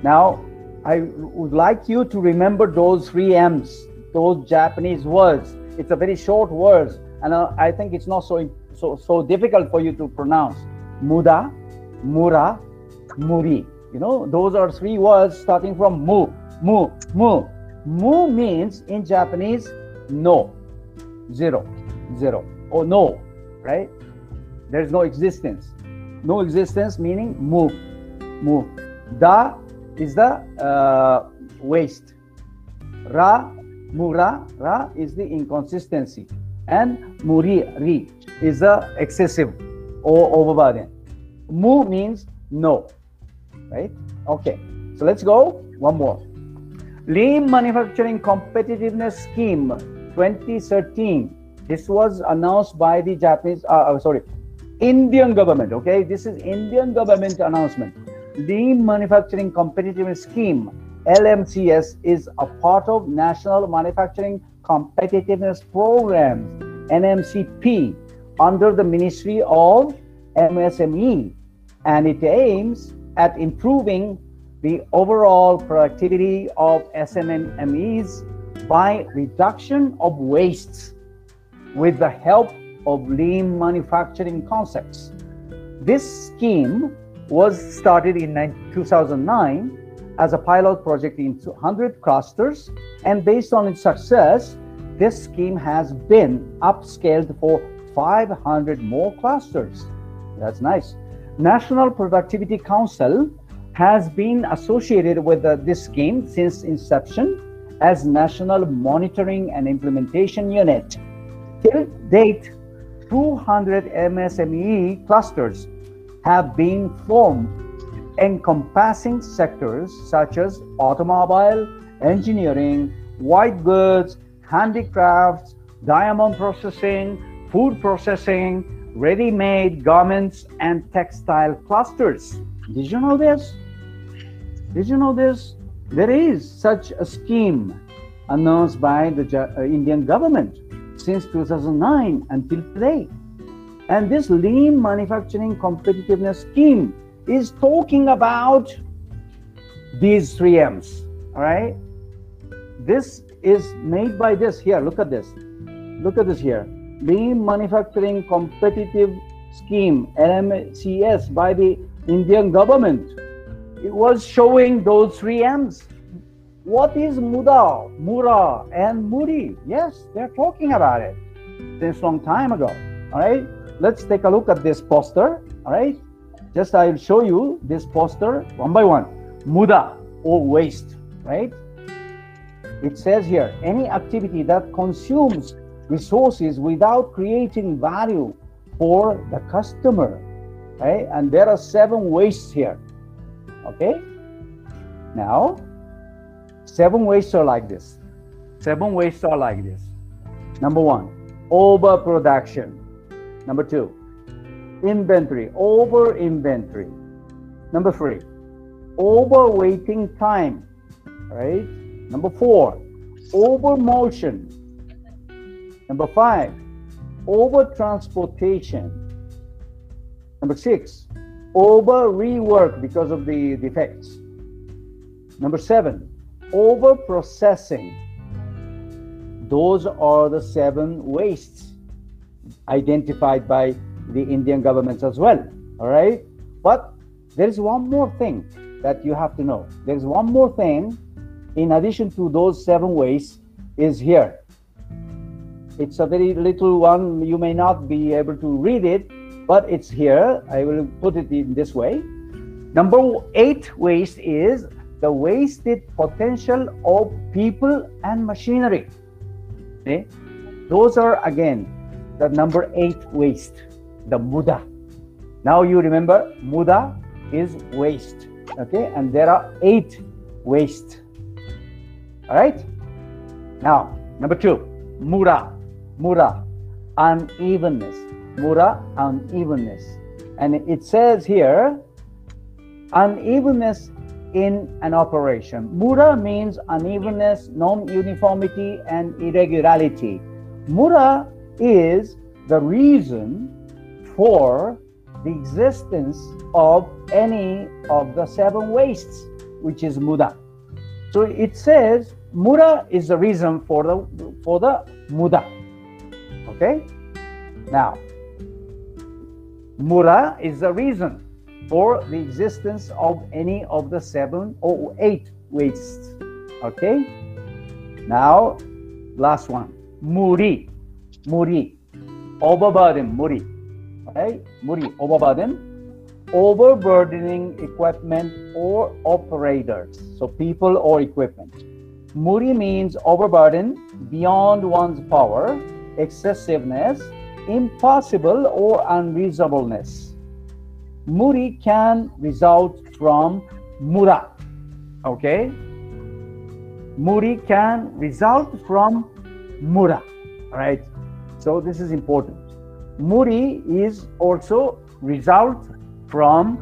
Now, I would like you to remember those three M's, those Japanese words. It's a very short words, and I think it's not so, so, so difficult for you to pronounce. Muda, Mura, Muri. You know, those are three words starting from mu, mu, mu. Mu means in Japanese, no. Zero, zero, or no, right? There is no existence. No existence meaning mu, mu. Da is the uh, waste. Ra, mura, ra is the inconsistency. And muri, ri is the excessive or overburden. Mu means no, right? Okay, so let's go one more. Lean Manufacturing Competitiveness Scheme twenty thirteen. This was announced by the Japanese, uh, sorry, Indian government, okay? This is Indian government announcement. Lean Manufacturing Competitiveness Scheme, L M C S, is a part of National Manufacturing Competitiveness Program, N M C P, under the Ministry of M S M E, and it aims at improving the overall productivity of S M M Es by reduction of wastes with the help of lean manufacturing concepts. This scheme was started in two thousand nine as a pilot project in two hundred clusters, and based on its success, this scheme has been upscaled for five hundred more clusters. That's nice. National Productivity Council has been associated with uh, this scheme since inception as National Monitoring and Implementation Unit. Till date, two hundred M S M E clusters have been formed, encompassing sectors such as automobile, engineering, white goods, handicrafts, diamond processing, food processing, ready-made garments, and textile clusters. Did you know this? Did you know this? There is such a scheme announced by the Indian government since two thousand nine until today. And this Lean Manufacturing Competitiveness Scheme is talking about these three M's, all right? This is made by this here. Look at this. Look at this here. Lean Manufacturing Competitive Scheme, L M C S, by the Indian government. It was showing those three M's. What is Muda, Mura, and Muri? Yes, they're talking about it since long time ago. All right, let's take a look at this poster. All right, just I'll show you this poster one by one. Muda, or waste, right? It says here, any activity that consumes resources without creating value for the customer, right? And there are seven wastes here, okay? Now, seven wastes are like this. Seven wastes are like this. Number one, overproduction. Number two, inventory, over inventory. Number three, overwaiting time, right? Number four, over motion. Number five, over transportation. Number six, over rework because of the defects. Number seven, over processing. Those are the seven wastes identified by the Indian governments as well. All right. But there is one more thing that you have to know. There is one more thing. In addition to those seven ways is here. It's a very little one. You may not be able to read it, but it's here. I will put it in this way. Number eight waste is the wasted potential of people and machinery. Okay? Those are again the number eight waste, the Muda. Now you remember Muda is waste. Okay, and there are eight waste. All right. Now, number two, Mura, Mura, unevenness, Mura, unevenness. And it says here, unevenness in an operation. Mura means unevenness, non-uniformity, and irregularity. Mura is the reason for the existence of any of the seven wastes, which is Muda. So it says, Mura is the reason for the for the Muda. Okay? Now, Mura is the reason for the existence of any of the seven or eight wastes. Okay? Now, last one. Muri. Muri. Overburden. Muri. Right? Muri. Overburden. Overburdening equipment or operators. So people or equipment. Muri means overburden, beyond one's power, excessiveness, impossible or unreasonableness. Muri can result from Mura. Okay? Muri can result from Mura. Alright? So this is important. Muri is also result from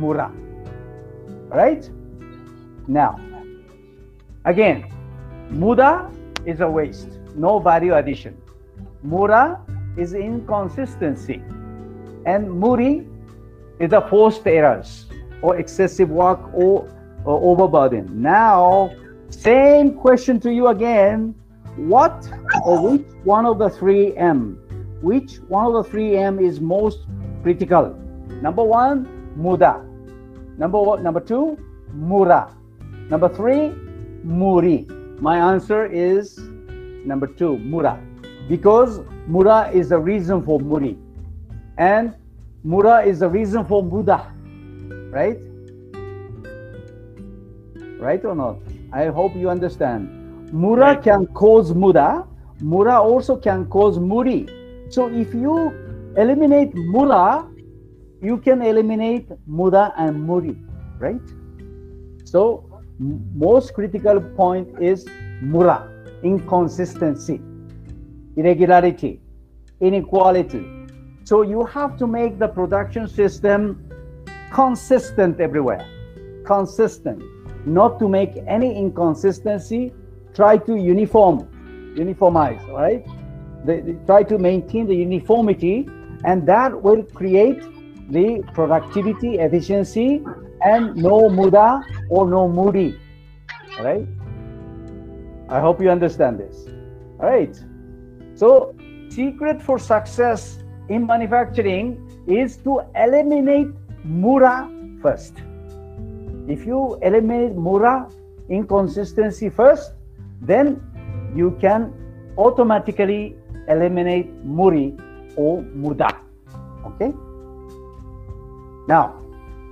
Mura. Right? Now, again, Muda is a waste, no value addition. Mura is inconsistency. And Muri is the forced errors or excessive work or, or overburden. Now, same question to you again. What or which one of the three M? Which one of the three M is most critical? Number one, Muda. Number one, number two, Mura. Number three, Muri. My answer is number two, Mura. Because Mura is the reason for Muri. And Mura is the reason for Muda. Right? Right or not? I hope you understand. Mura right. Can cause Muda. Mura also can cause Muri. So if you eliminate Mura, you can eliminate Muda and Muri, right? So most critical point is Mura, inconsistency, irregularity, inequality. So you have to make the production system consistent everywhere, consistent, not to make any inconsistency, try to uniform, uniformize, all right? They, they try to maintain the uniformity, and that will create the productivity, efficiency, and no Muda or no Muri, all right? I hope you understand this, all right? So secret for success in manufacturing is to eliminate Mura first. If you eliminate Mura, inconsistency first, then you can automatically eliminate Muri or Muda. Okay? Now,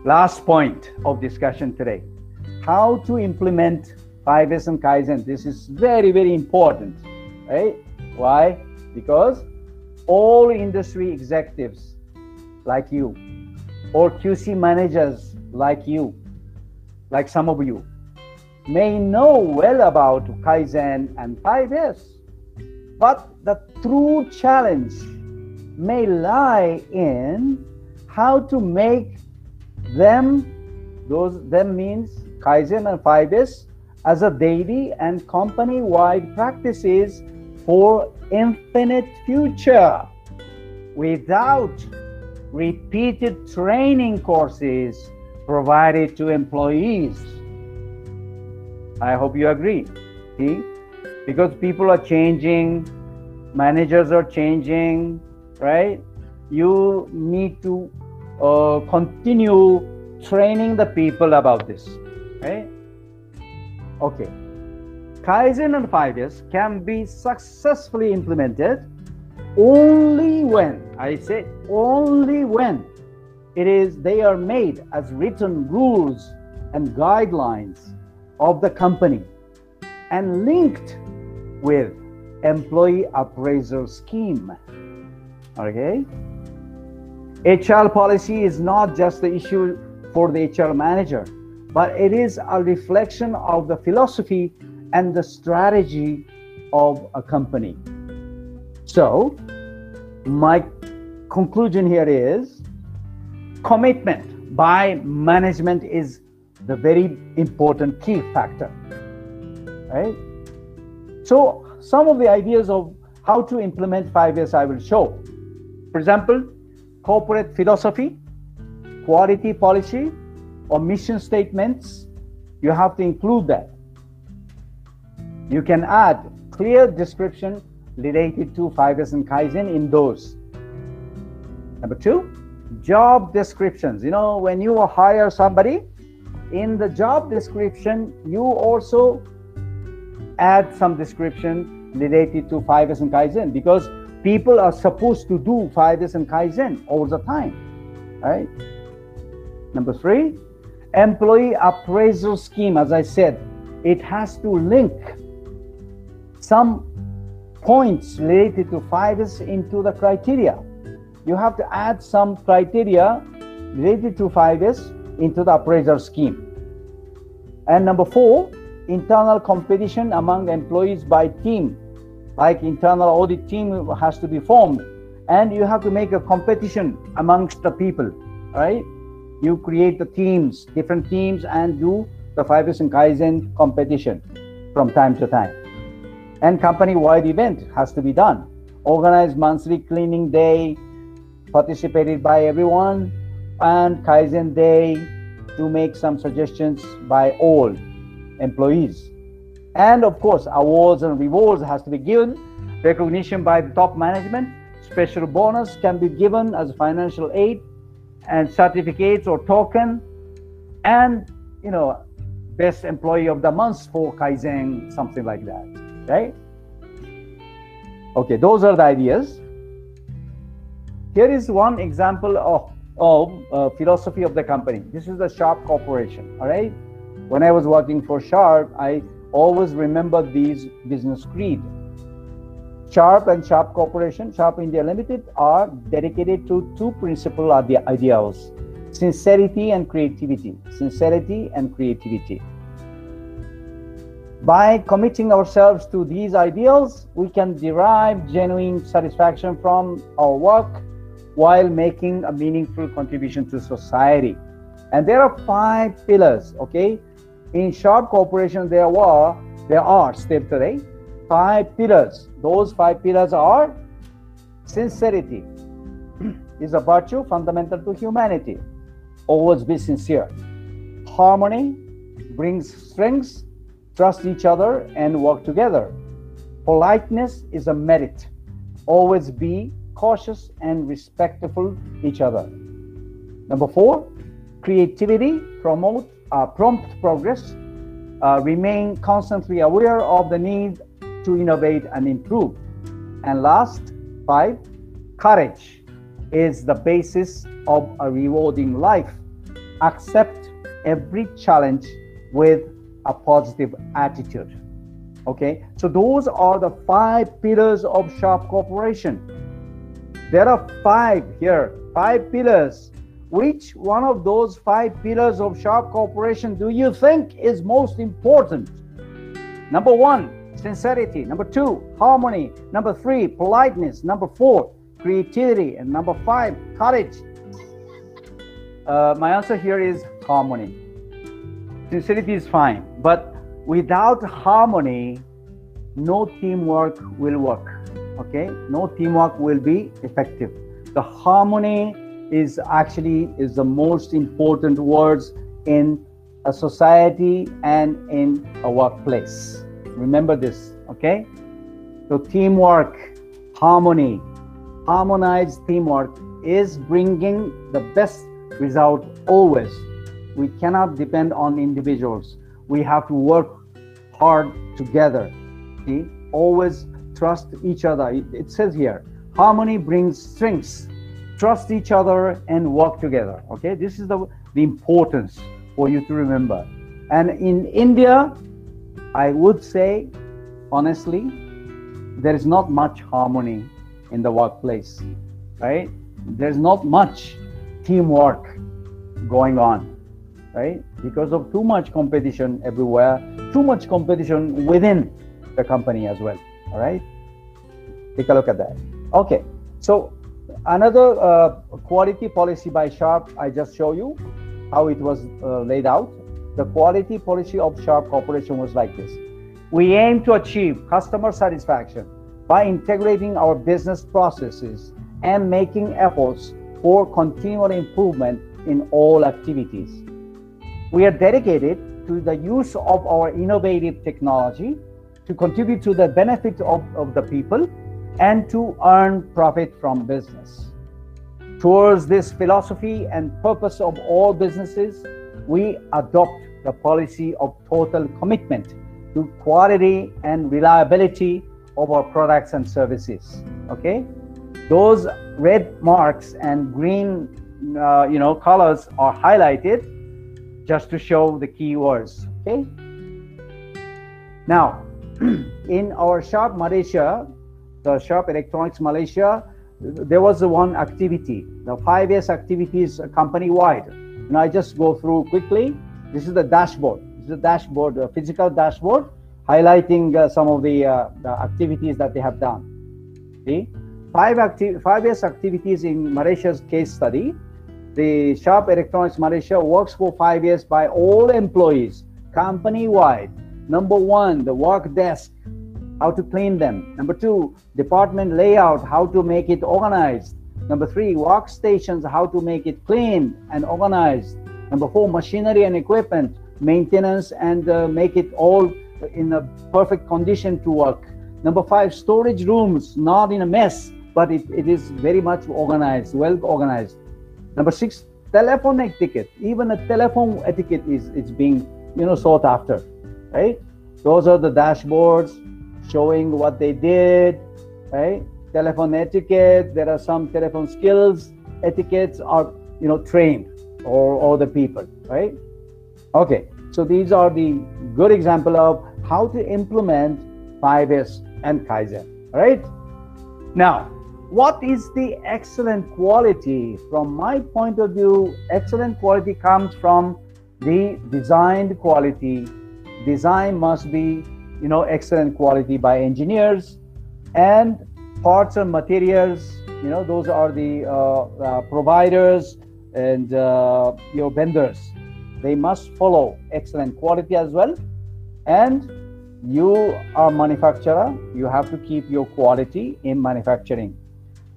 last point of discussion today, how to implement five S and Kaizen. This is very, very important, right? Why? Because all industry executives like you, or Q C managers like you, like some of you, may know well about Kaizen and five S, but the true challenge may lie in how to make them, those them means Kaizen and five S, as a daily and company-wide practices for infinite future without repeated training courses provided to employees. I hope you agree. See? Because people are changing, managers are changing, right? You need to uh, continue training the people about this, right? Okay. Kaizen and five S can be successfully implemented only when, I say only when, it is they are made as written rules and guidelines of the company and linked with employee appraisal scheme. Okay? H R policy is not just the issue for the H R manager, but it is a reflection of the philosophy and the strategy of a company. So, my conclusion here is commitment by management is the very important key factor, right? So some of the ideas of how to implement five S I will show. For example, corporate philosophy, quality policy, or mission statements, you have to include that. You can add clear description related to five S and Kaizen in those. Number two, job descriptions. You know, when you hire somebody, in the job description, you also add some description related to five S and Kaizen, because people are supposed to do five S and Kaizen all the time, right? Number three, employee appraisal scheme. As I said, it has to link some points related to five S into the criteria. You have to add some criteria related to five S into the appraiser scheme. And number four, internal competition among employees by team, like internal audit team has to be formed, and you have to make a competition amongst the people, right? You create the teams, different teams, and do the five S and Kaizen competition from time to time. And company-wide event has to be done. Organized monthly cleaning day, participated by everyone, and Kaizen day to make some suggestions by all employees. And of course, awards and rewards has to be given, recognition by the top management, special bonus can be given as financial aid, and certificates or token, and you know, best employee of the month for Kaizen, something like that, right? Okay, those are the ideas. Here is one example of, of uh, philosophy of the company. This is the Sharp Corporation, all right? When I was working for Sharp, I always remembered these business creed. Sharp and Sharp Corporation, Sharp India Limited, are dedicated to two principal ideals: sincerity and creativity. Sincerity and creativity. By committing ourselves to these ideals, we can derive genuine satisfaction from our work while making a meaningful contribution to society. And there are five pillars, okay? In Sharp Corporation, there were, there are still today, five pillars. Those five pillars are: sincerity is a virtue fundamental to humanity. Always be sincere. Harmony brings strength. Trust each other and work together. Politeness is a merit. Always be cautious and respectful to each other. Number four, creativity, promote uh, prompt progress. Uh, remain constantly aware of the need to innovate and improve. And last, five, courage is the basis of a rewarding life. Accept every challenge with a positive attitude. Okay, so those are the five pillars of Sharp Corporation. There are five here, five pillars. Which one of those five pillars of Sharp Corporation do you think is most important? Number one, sincerity. Number two, harmony. Number three, politeness. Number four, creativity. And number five, courage. Uh, my answer here is harmony. Sincerity is fine, but without harmony, no teamwork will work, okay? No teamwork will be effective. The harmony is actually is the most important words in a society and in a workplace. Remember this, okay? So teamwork, harmony, harmonized teamwork is bringing the best result always. We cannot depend on individuals. We have to work hard together. See? Always trust each other. It, it says here, harmony brings strength. Trust each other and work together. Okay, this is the, the importance for you to remember. And in India, I would say, honestly, there is not much harmony in the workplace, right? There's not much teamwork going on, right? Because of too much competition everywhere, too much competition within the company as well, all right? Take a look at that. Okay, so another uh, quality policy by Sharp, I just show you how it was uh, laid out. The quality policy of Sharp Corporation was like this. We aim to achieve customer satisfaction by integrating our business processes and making efforts for continual improvement in all activities. We are dedicated to the use of our innovative technology to contribute to the benefit of, of the people and to earn profit from business. Towards this philosophy and purpose of all businesses, we adopt the policy of total commitment to quality and reliability of our products and services, okay? Those red marks and green, uh, you know, colors are highlighted just to show the key words, okay? Now, in our Sharp Malaysia, the Sharp Electronics Malaysia, there was one activity, the five S activities company-wide. And I just go through quickly. This is the dashboard. This is a dashboard, a physical dashboard, highlighting uh, some of the, uh, the activities that they have done. See? Five acti- five S activities in Malaysia's case study. The Sharp Electronics Malaysia works for five years by all employees, company-wide. Number one, the work desk. How to clean them. Number two, department layout, how to make it organized. Number three, workstations, how to make it clean and organized. Number four, machinery and equipment, maintenance and uh, make it all in a perfect condition to work. Number five, storage rooms, not in a mess, but it, it is very much organized, well organized. Number six, telephone etiquette. Even a telephone etiquette is it's being you know sought after, right? Those are the dashboards showing what they did, right? Telephone etiquette, there are some telephone skills, etiquettes are, you know, trained or other people, right? Okay, so these are the good example of how to implement five S and Kaizen, all right? Now, what is the excellent quality? From my point of view, excellent quality comes from the designed quality. Design must be, you know, excellent quality by engineers, and parts and materials, you know, those are the uh, uh, providers and uh, your vendors. They must follow excellent quality as well. And you are manufacturer, you have to keep your quality in manufacturing.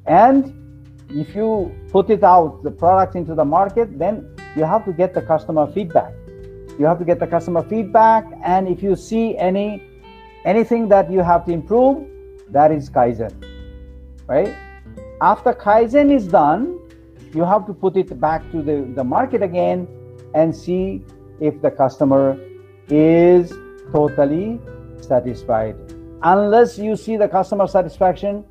And if you put it out, the product into the market, then you have to get the customer feedback. You have to get the customer feedback. And if you see any anything that you have to improve, that is Kaizen, right? After Kaizen is done, you have to put it back to the, the market again and see if the customer is totally satisfied. Unless you see the customer satisfaction,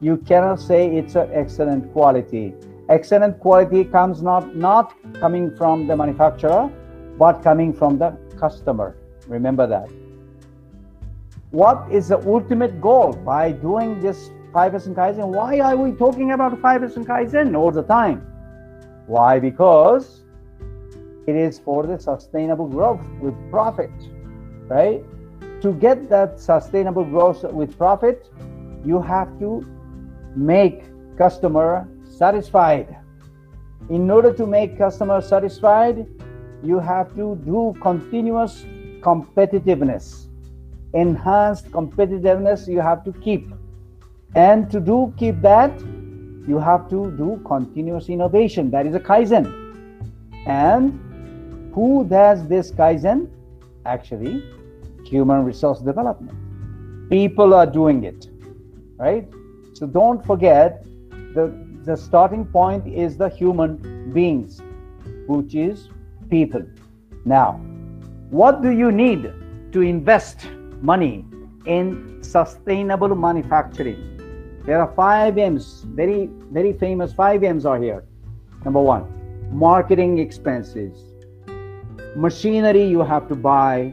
you cannot say it's an excellent quality. Excellent quality comes not, not coming from the manufacturer, but coming from the customer. Remember that. What is the ultimate goal by doing this five S and Kaizen? Why are we talking about five S and Kaizen all the time? Why? Because it is for the sustainable growth with profit, right? To get that sustainable growth with profit, you have to make customer satisfied. In order to make customer satisfied, you have to do continuous competitiveness. Enhanced competitiveness you have to keep, and to do keep that, you have to do continuous innovation. That is a Kaizen. And who does this Kaizen? Actually, human resource development people are doing it, right? So don't forget, the the starting point is the human beings, which is people. Now, what do you need to invest money in sustainable manufacturing? There are five M's, very, very famous five M's are here. Number one, marketing expenses. Machinery you have to buy.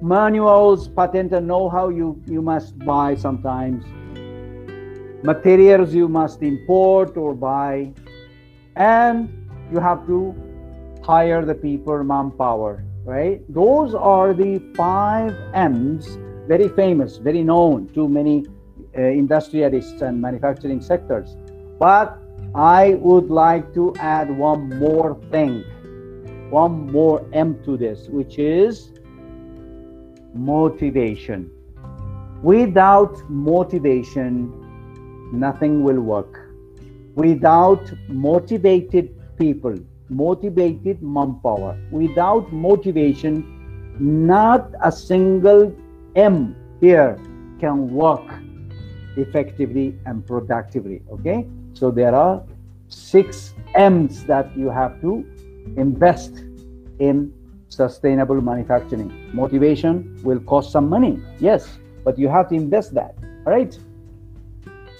Manuals, patent and know-how you, you must buy sometimes. Materials you must import or buy. And you have to hire the people, manpower. Right? Those are the five M's, very famous, very known to many uh, industrialists and manufacturing sectors. But I would like to add one more thing, one more M to this, which is motivation. Without motivation, nothing will work. Without motivated people, motivated manpower, without motivation, not a single M here can work effectively and productively. Okay, so there are six M's that you have to invest in sustainable manufacturing. Motivation will cost some money, yes, but you have to invest that. All right.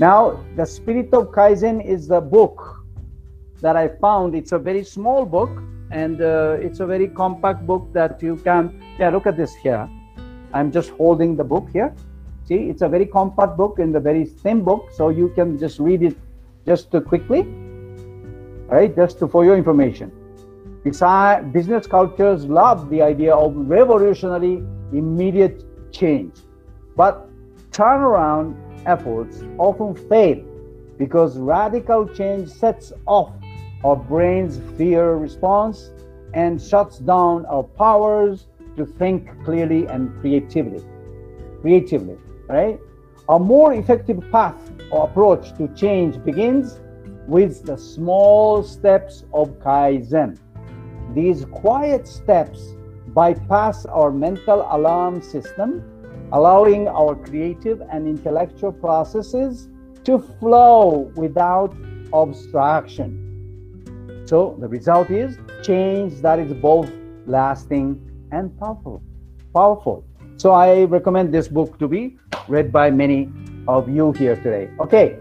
Now, The Spirit of Kaizen is the book that I found. It's a very small book, and uh, it's a very compact book that you can, yeah, look at this here. I'm just holding the book here. See, it's a very compact book and a very thin book, so you can just read it just to quickly, all right, just to, for your information. Besides, business cultures love the idea of revolutionary, immediate change, but turnaround efforts often fail because radical change sets off our brain's fear response and shuts down our powers to think clearly and creatively. Creatively, right? A more effective path or approach to change begins with the small steps of Kaizen. These quiet steps bypass our mental alarm system, allowing our creative and intellectual processes to flow without obstruction. So the result is change that is both lasting and powerful. Powerful. So I recommend this book to be read by many of you here today. Okay.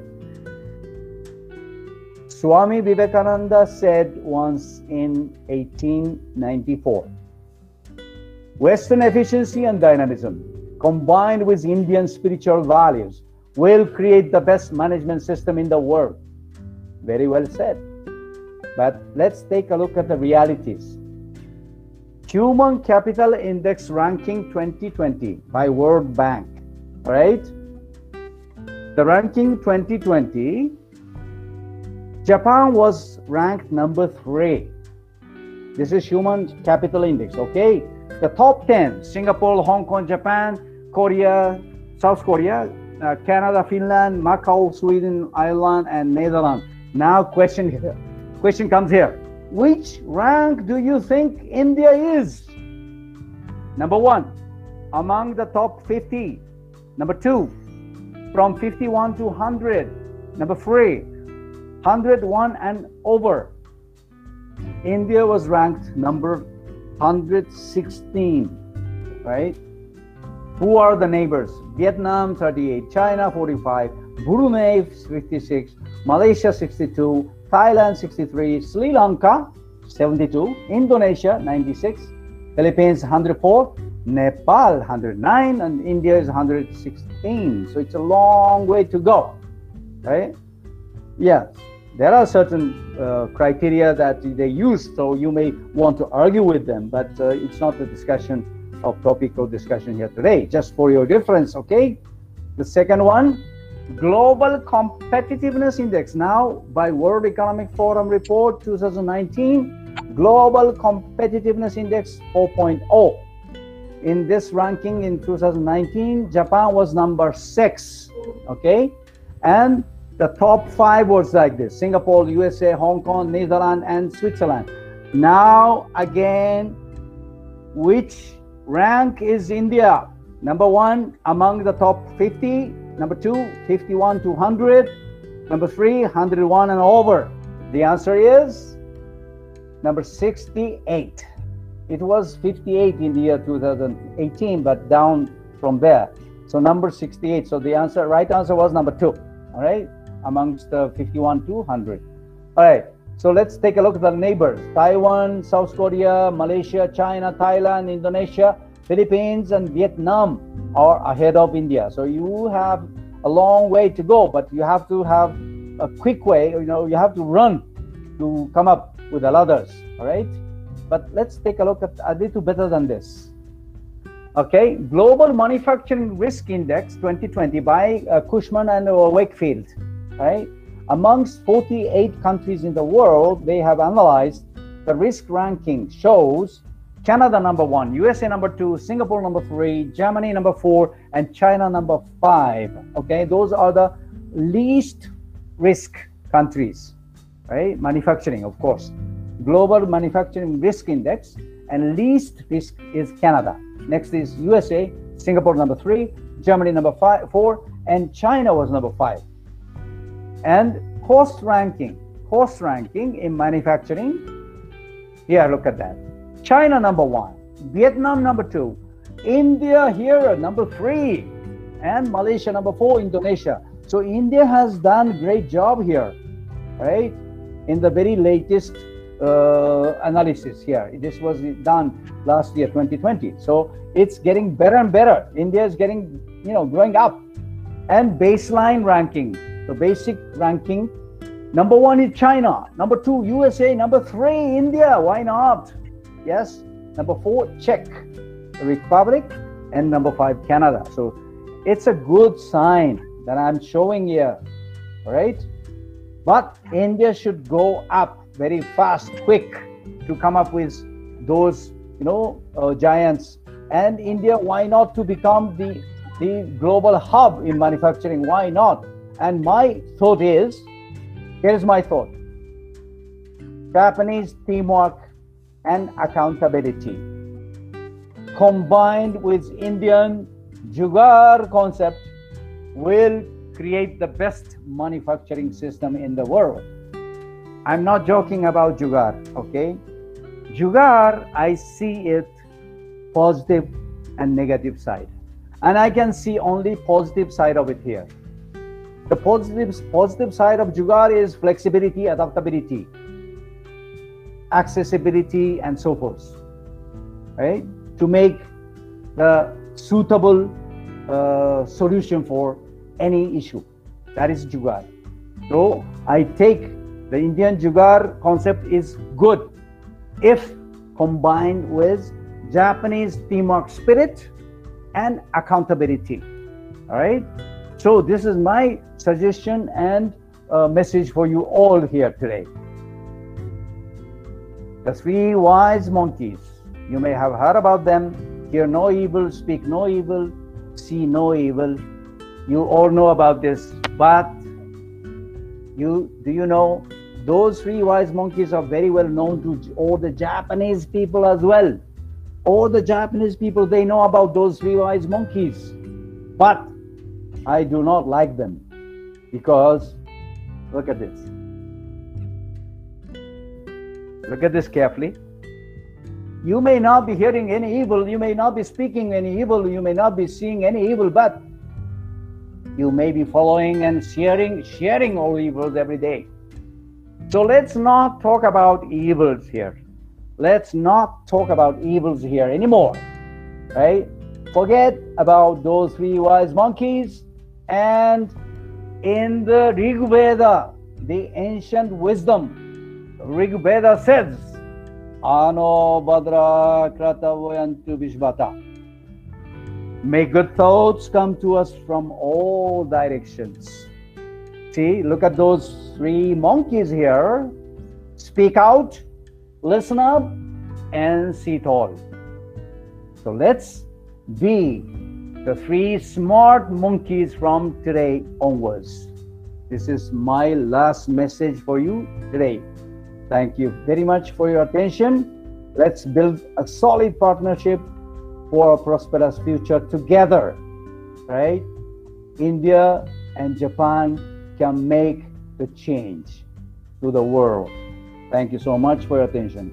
Swami Vivekananda said once in eighteen ninety-four, Western efficiency and dynamism combined with Indian spiritual values will create the best management system in the world. Very well said. But let's take a look at the realities. Human Capital Index Ranking twenty twenty by World Bank, right? The ranking twenty twenty, Japan was ranked number three. This is Human Capital Index, okay? The top ten, Singapore, Hong Kong, Japan, Korea, South Korea, uh, Canada, Finland, Macau, Sweden, Ireland, and Netherlands. Now question here. Question comes here. Which rank do you think India is? Number one, among the top fifty. Number two, from fifty-one to one hundred. Number three, one hundred one and over. India was ranked number one hundred sixteen, right? Who are the neighbors? Vietnam, thirty-eight, China, forty-five, Brunei, fifty-six, Malaysia, sixty-two, Thailand, sixty-three, Sri Lanka, seventy-two, Indonesia, ninety-six, Philippines, one hundred four, Nepal, one hundred nine, and India is one hundred sixteen. So it's a long way to go, right? Yeah, there are certain uh, criteria that they use, so you may want to argue with them, but uh, it's not the discussion of topical discussion here today, just for your reference, okay? The second one, Global Competitiveness Index, now by World Economic Forum report twenty nineteen, Global Competitiveness Index four point oh. In this ranking in two thousand nineteen, Japan was number six, okay? And the top five was like this: Singapore, U S A, Hong Kong, Netherlands, and Switzerland. Now again, which rank is India? Number one, among the top fifty. Number two, fifty-one to one hundred. Number three, one hundred one and over. The answer is number sixty-eight. It was fifty-eight in the year two thousand eighteen, but down from there. So number sixty-eight. So the answer, right answer was number two. All right, amongst the fifty-one to one hundred. All right. So let's take a look at the neighbors: Taiwan, South Korea, Malaysia, China, Thailand, Indonesia, Philippines, and Vietnam are ahead of India. So you have a long way to go, but you have to have a quick way, you know, you have to run to come up with the others, all right? But let's take a look at a little better than this. Okay, Global Manufacturing Risk Index twenty twenty by uh, Cushman and uh, Wakefield, right? Amongst forty-eight countries in the world, they have analyzed the risk ranking. Shows Canada number one, U S A number two, Singapore number three, Germany number four, and China number five. Okay, those are the least risk countries, right? Manufacturing, of course. Global Manufacturing Risk Index, and least risk is Canada. Next is U S A, Singapore number three, Germany number five, four, and China was number five. And cost ranking, cost ranking in manufacturing. Here, look at that. China number one, Vietnam number two, India here number three, and Malaysia number four, Indonesia. So India has done a great job here, right? In the very latest uh, analysis here. This was done last year, twenty twenty. So it's getting better and better. India is getting, you know, growing up. And baseline ranking, the basic ranking. Number one is China, number two, U S A, number three, India. Why not? Yes, number four, Czech Republic, and number five, Canada. So it's a good sign that I'm showing here, right? But India should go up very fast, quick, to come up with those, you know, uh, giants. And India, why not to become the, the global hub in manufacturing? Why not? And my thought is, here's my thought. Japanese teamwork and accountability, combined with Indian Jugaad concept, will create the best manufacturing system in the world. I'm not joking about Jugaad, okay? Jugaad, I see it positive and negative side. And I can see only positive side of it here. The positive, positive side of Jugaad is flexibility, adaptability, accessibility, and so forth, right? To make the suitable uh, solution for any issue. That is Jugaad. So I take the Indian Jugaad concept is good if combined with Japanese teamwork spirit and accountability. All right. So this is my suggestion and uh, message for you all here today. The three wise monkeys, you may have heard about them. Hear no evil, speak no evil, see no evil. You all know about this, but you do you know those three wise monkeys are very well known to all the Japanese people as well. All the Japanese people, they know about those three wise monkeys, but I do not like them because look at this. Look at this carefully. You may not be hearing any evil, you may not be speaking any evil, you may not be seeing any evil, but you may be following and sharing, sharing all evils every day. So let's not talk about evils here. Let's not talk about evils here anymore, right? Forget about those three wise monkeys. And in the Rig Veda, the ancient wisdom, Rig Veda says, Ano Badra Kratavoyantu Vishvata. May good thoughts come to us from all directions. See, look at those three monkeys here. Speak out, listen up, and see it all. So let's be the three smart monkeys from today onwards. This is my last message for you today. Thank you very much for your attention. Let's build a solid partnership for a prosperous future together, right? India and Japan can make the change to the world. Thank you so much for your attention.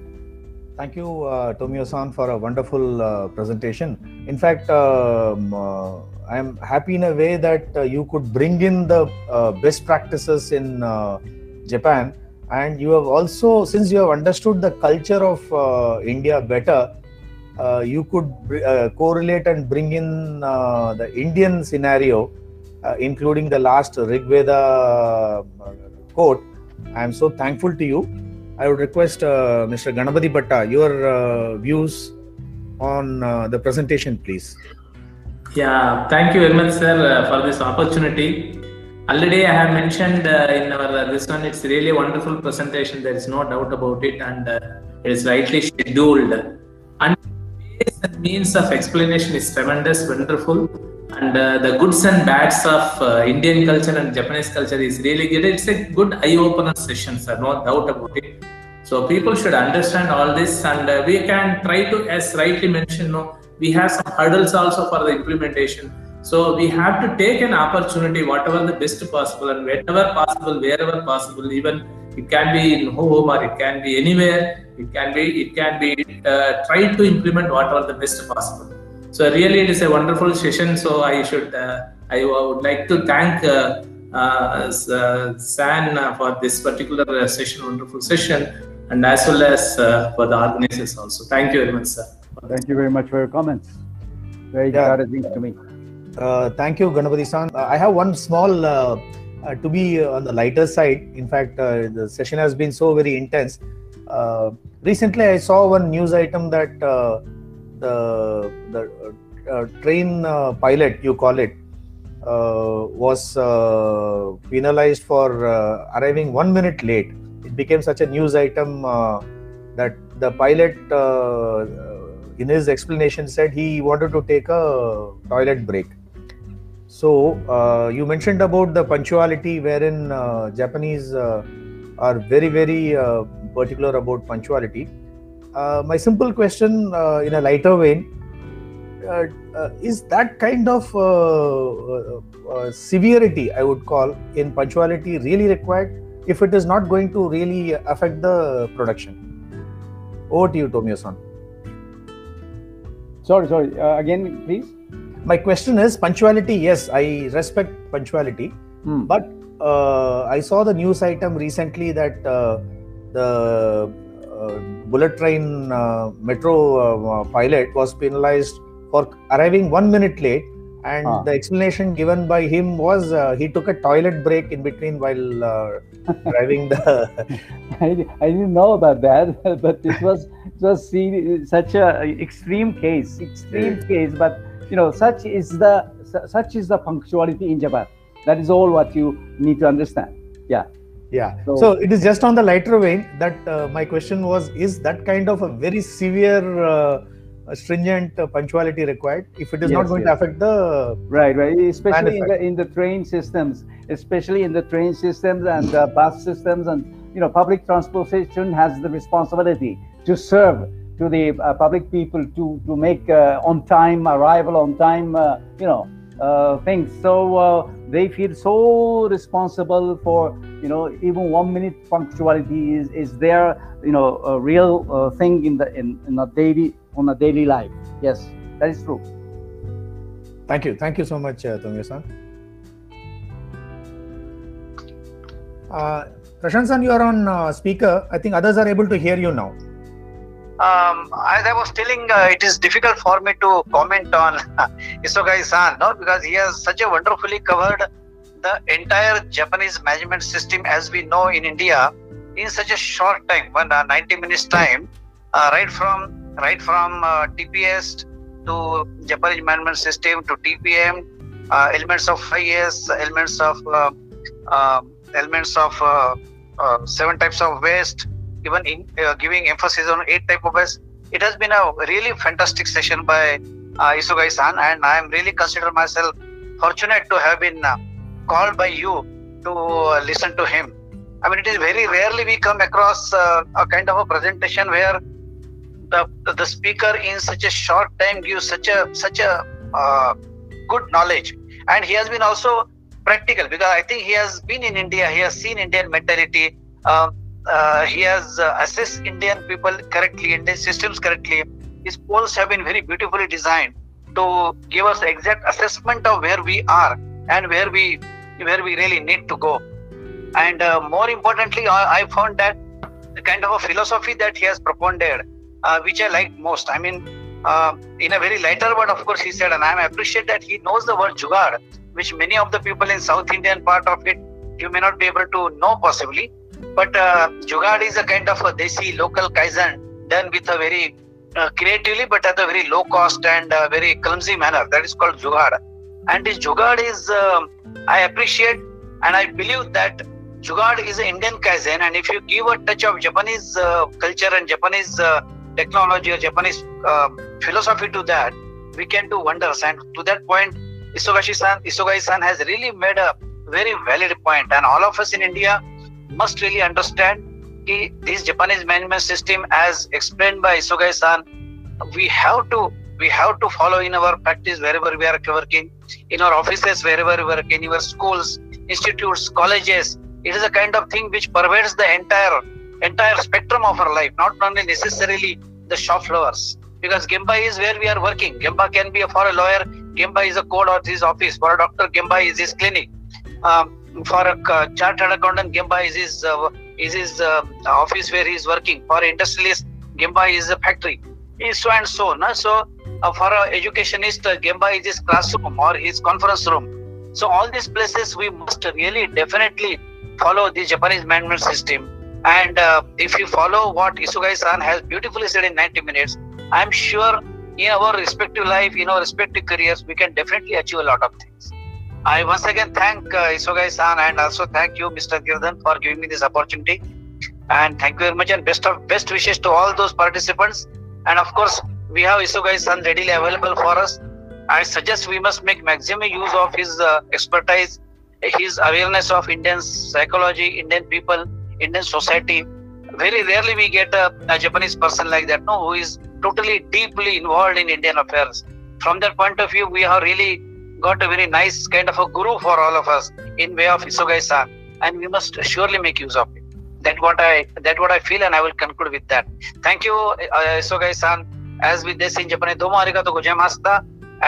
Thank you, uh, Tomio-san, for a wonderful uh, presentation. In fact, um, uh, I am happy in a way that uh, you could bring in the uh, best practices in uh, Japan, and you have also, since you have understood the culture of uh, India better, uh, you could uh, correlate and bring in uh, the Indian scenario, uh, including the last Rig Veda quote. I am so thankful to you. I would request uh, Mister Ganapati Bhatta, your uh, views on uh, the presentation, please. Yeah, thank you very much, sir, uh, for this opportunity. Already I have mentioned uh, in our uh, this one, it's really a wonderful presentation. There is no doubt about it, and uh, it is rightly scheduled. And the means of explanation is tremendous, wonderful, and uh, the goods and bads of uh, Indian culture and Japanese culture is really good. It's a good eye-opener session, sir, no doubt about it. So people should understand all this, and uh, we can try to, as rightly mentioned, no, we have some hurdles also for the implementation. So we have to take an opportunity, whatever the best possible and whenever possible, wherever possible. Even it can be in home or it can be anywhere. It can be, it can be uh, try to implement whatever the best possible. So really, it is a wonderful session. So I should, uh, I would like to thank uh, uh, uh, San uh, for this particular uh, session, wonderful session, and as well as uh, for the organizers also. Thank you very much, sir. Thank you very much for your comments. Very yeah. encouraging to me. Uh, thank you, Ganapati-san. Uh, I have one small, uh, uh, to be on the lighter side. In fact, uh, the session has been so very intense. Uh, recently, I saw one news item that uh, Uh, the uh, train uh, pilot, you call it, uh, was uh, penalized for uh, arriving one minute late. It became such a news item uh, that the pilot, uh, in his explanation, said he wanted to take a toilet break. So uh, you mentioned about the punctuality, wherein uh, Japanese uh, are very, very uh, particular about punctuality. Uh, my simple question, uh, in a lighter vein, uh, uh, is that kind of uh, uh, uh, severity, I would call, in punctuality really required if it is not going to really affect the production? Over to you, Tomio-san. Sorry, sorry. Uh, again, please. My question is punctuality. Yes, I respect punctuality, hmm. but uh, I saw the news item recently that uh, the Uh, bullet train uh, metro uh, pilot was penalized for arriving one minute late And ah. the explanation given by him was uh, he took a toilet break in between while uh, driving the... I, I didn't know about that, but it was it was such an extreme case, extreme yeah. case. But you know, such is the such is the punctuality in Japan. That is all what you need to understand. Yeah. Yeah. So, so it is just on the lighter vein that uh, my question was: is that kind of a very severe? Uh, A stringent uh, punctuality required if it is yes, not going yes. to affect the right right especially in the, in the train systems especially in the train systems and the bus systems, and you know, public transportation has the responsibility to serve to the uh, public people, to to make uh, on time arrival, on time uh, you know uh, things. So uh, they feel so responsible for, you know, even one minute punctuality is is their, you know, a real uh, thing in the in, in a daily on a daily life. Yes, that is true. Thank you. Thank you so much, uh, Tomio-san. Uh, Prashant-san, you are on uh, speaker. I think others are able to hear you now. Um, as I was telling, uh, it is difficult for me to comment on Isogai-san, no? Because he has such a wonderfully covered the entire Japanese management system as we know in India in such a short time, one uh, ninety minutes time, uh, right from right from uh, T P S to Japanese management system to T P M, uh, elements of five S, elements of uh, uh, elements of uh, uh, seven types of waste, even in, uh, giving emphasis on eight type of waste. It has been a really fantastic session by uh, Isogai-san, and I am really consider myself fortunate to have been uh, called by you to uh, listen to him. I mean, it is very rarely we come across uh, a kind of a presentation where The, the speaker in such a short time gives such a such a uh, good knowledge, and he has been also practical, because I think he has been in India, he has seen Indian mentality, uh, uh, he has uh, assessed Indian people correctly, Indian systems correctly. His polls have been very beautifully designed to give us exact assessment of where we are and where we where we really need to go. And uh, more importantly, I found that the kind of a philosophy that he has propounded, Uh, which I like most. I mean, uh, in a very lighter word, of course, he said, and I appreciate that he knows the word Jugaad, which many of the people in South Indian part of it, you may not be able to know possibly. But uh, Jugaad is a kind of a desi, local Kaizen, done with a very uh, creatively, but at a very low cost and uh, very clumsy manner. That is called Jugaad. And this Jugaad is, uh, I appreciate, and I believe that Jugaad is an Indian Kaizen. And if you give a touch of Japanese uh, culture and Japanese uh, technology or Japanese uh, philosophy to that, we can do wonders. And to that point, Isogai-san, Isogai-san has really made a very valid point. And all of us in India must really understand this Japanese management system, as explained by Isogai-san. We have to we have to follow in our practice wherever we are working, in our offices, wherever we work, in our schools, institutes, colleges. It is a kind of thing which pervades the entire. entire spectrum of our life, not only necessarily the shop floors, because Gemba is where we are working. Gemba can be for a lawyer, Gemba is a code of his office. For a doctor, Gemba is his clinic. Um, for a uh, chartered accountant, Gemba is his uh, is his uh, office where he is working. For industrialist, Gemba is a factory. Is so and so. No? So uh, for an educationist, uh, Gemba is his classroom or his conference room. So all these places we must really definitely follow the Japanese management system. And uh, if you follow what Isogai-san has beautifully said in ninety minutes, I'm sure in our respective life, in our respective careers, we can definitely achieve a lot of things. I once again thank uh, Isogai-san, and also thank you, Mister Girdan, for giving me this opportunity. And thank you very much, and best of best wishes to all those participants. And of course, we have Isogai-san readily available for us. I suggest we must make maximum use of his uh, expertise, his awareness of Indian psychology, Indian people, Indian society. Very rarely we get a, a Japanese person like that, no, who is totally deeply involved in Indian affairs. From that point of view, we have really got a very nice kind of a guru for all of us in way of Isogai-san, and we must surely make use of it. That what I that what I feel, and I will conclude with that. Thank you, uh, Isogai-san. As with this in Japanese, domo arigatou gozaimashita,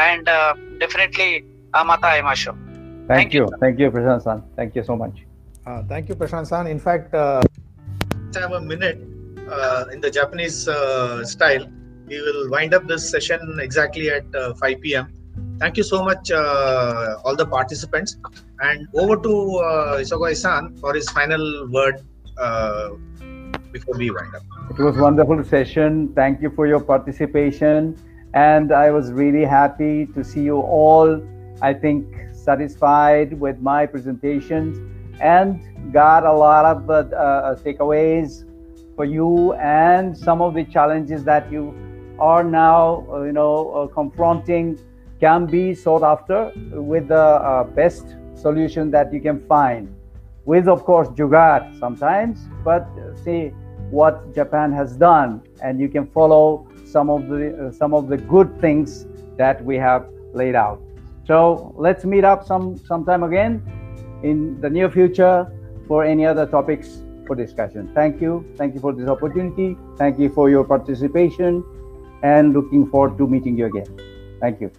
and uh, definitely uh, mata aimasho. Thank, Thank you. you, thank you, Prashant-san. Thank you so much. Uh, thank you, Prashant-san. In fact, uh, let's have a minute uh, in the Japanese uh, style. We will wind up this session exactly at uh, five P M Thank you so much, uh, all the participants. And over to uh, Isogai-san for his final word uh, before we wind up. It was a wonderful session. Thank you for your participation. And I was really happy to see you all, I think, satisfied with my presentations and got a lot of uh, uh, takeaways for you and some of the challenges that you are now, uh, you know, uh, confronting can be sought after with the uh, best solution that you can find, with of course Jugaad sometimes, but see what Japan has done, and you can follow some of the uh, some of the good things that we have laid out. So let's meet up some sometime again in the near future for any other topics for discussion. Thank you. Thank you for this opportunity. Thank you for your participation, and looking forward to meeting you again. Thank you.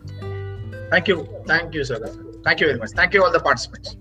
Thank you. Thank you, sir. Thank you very much. Thank you all the participants.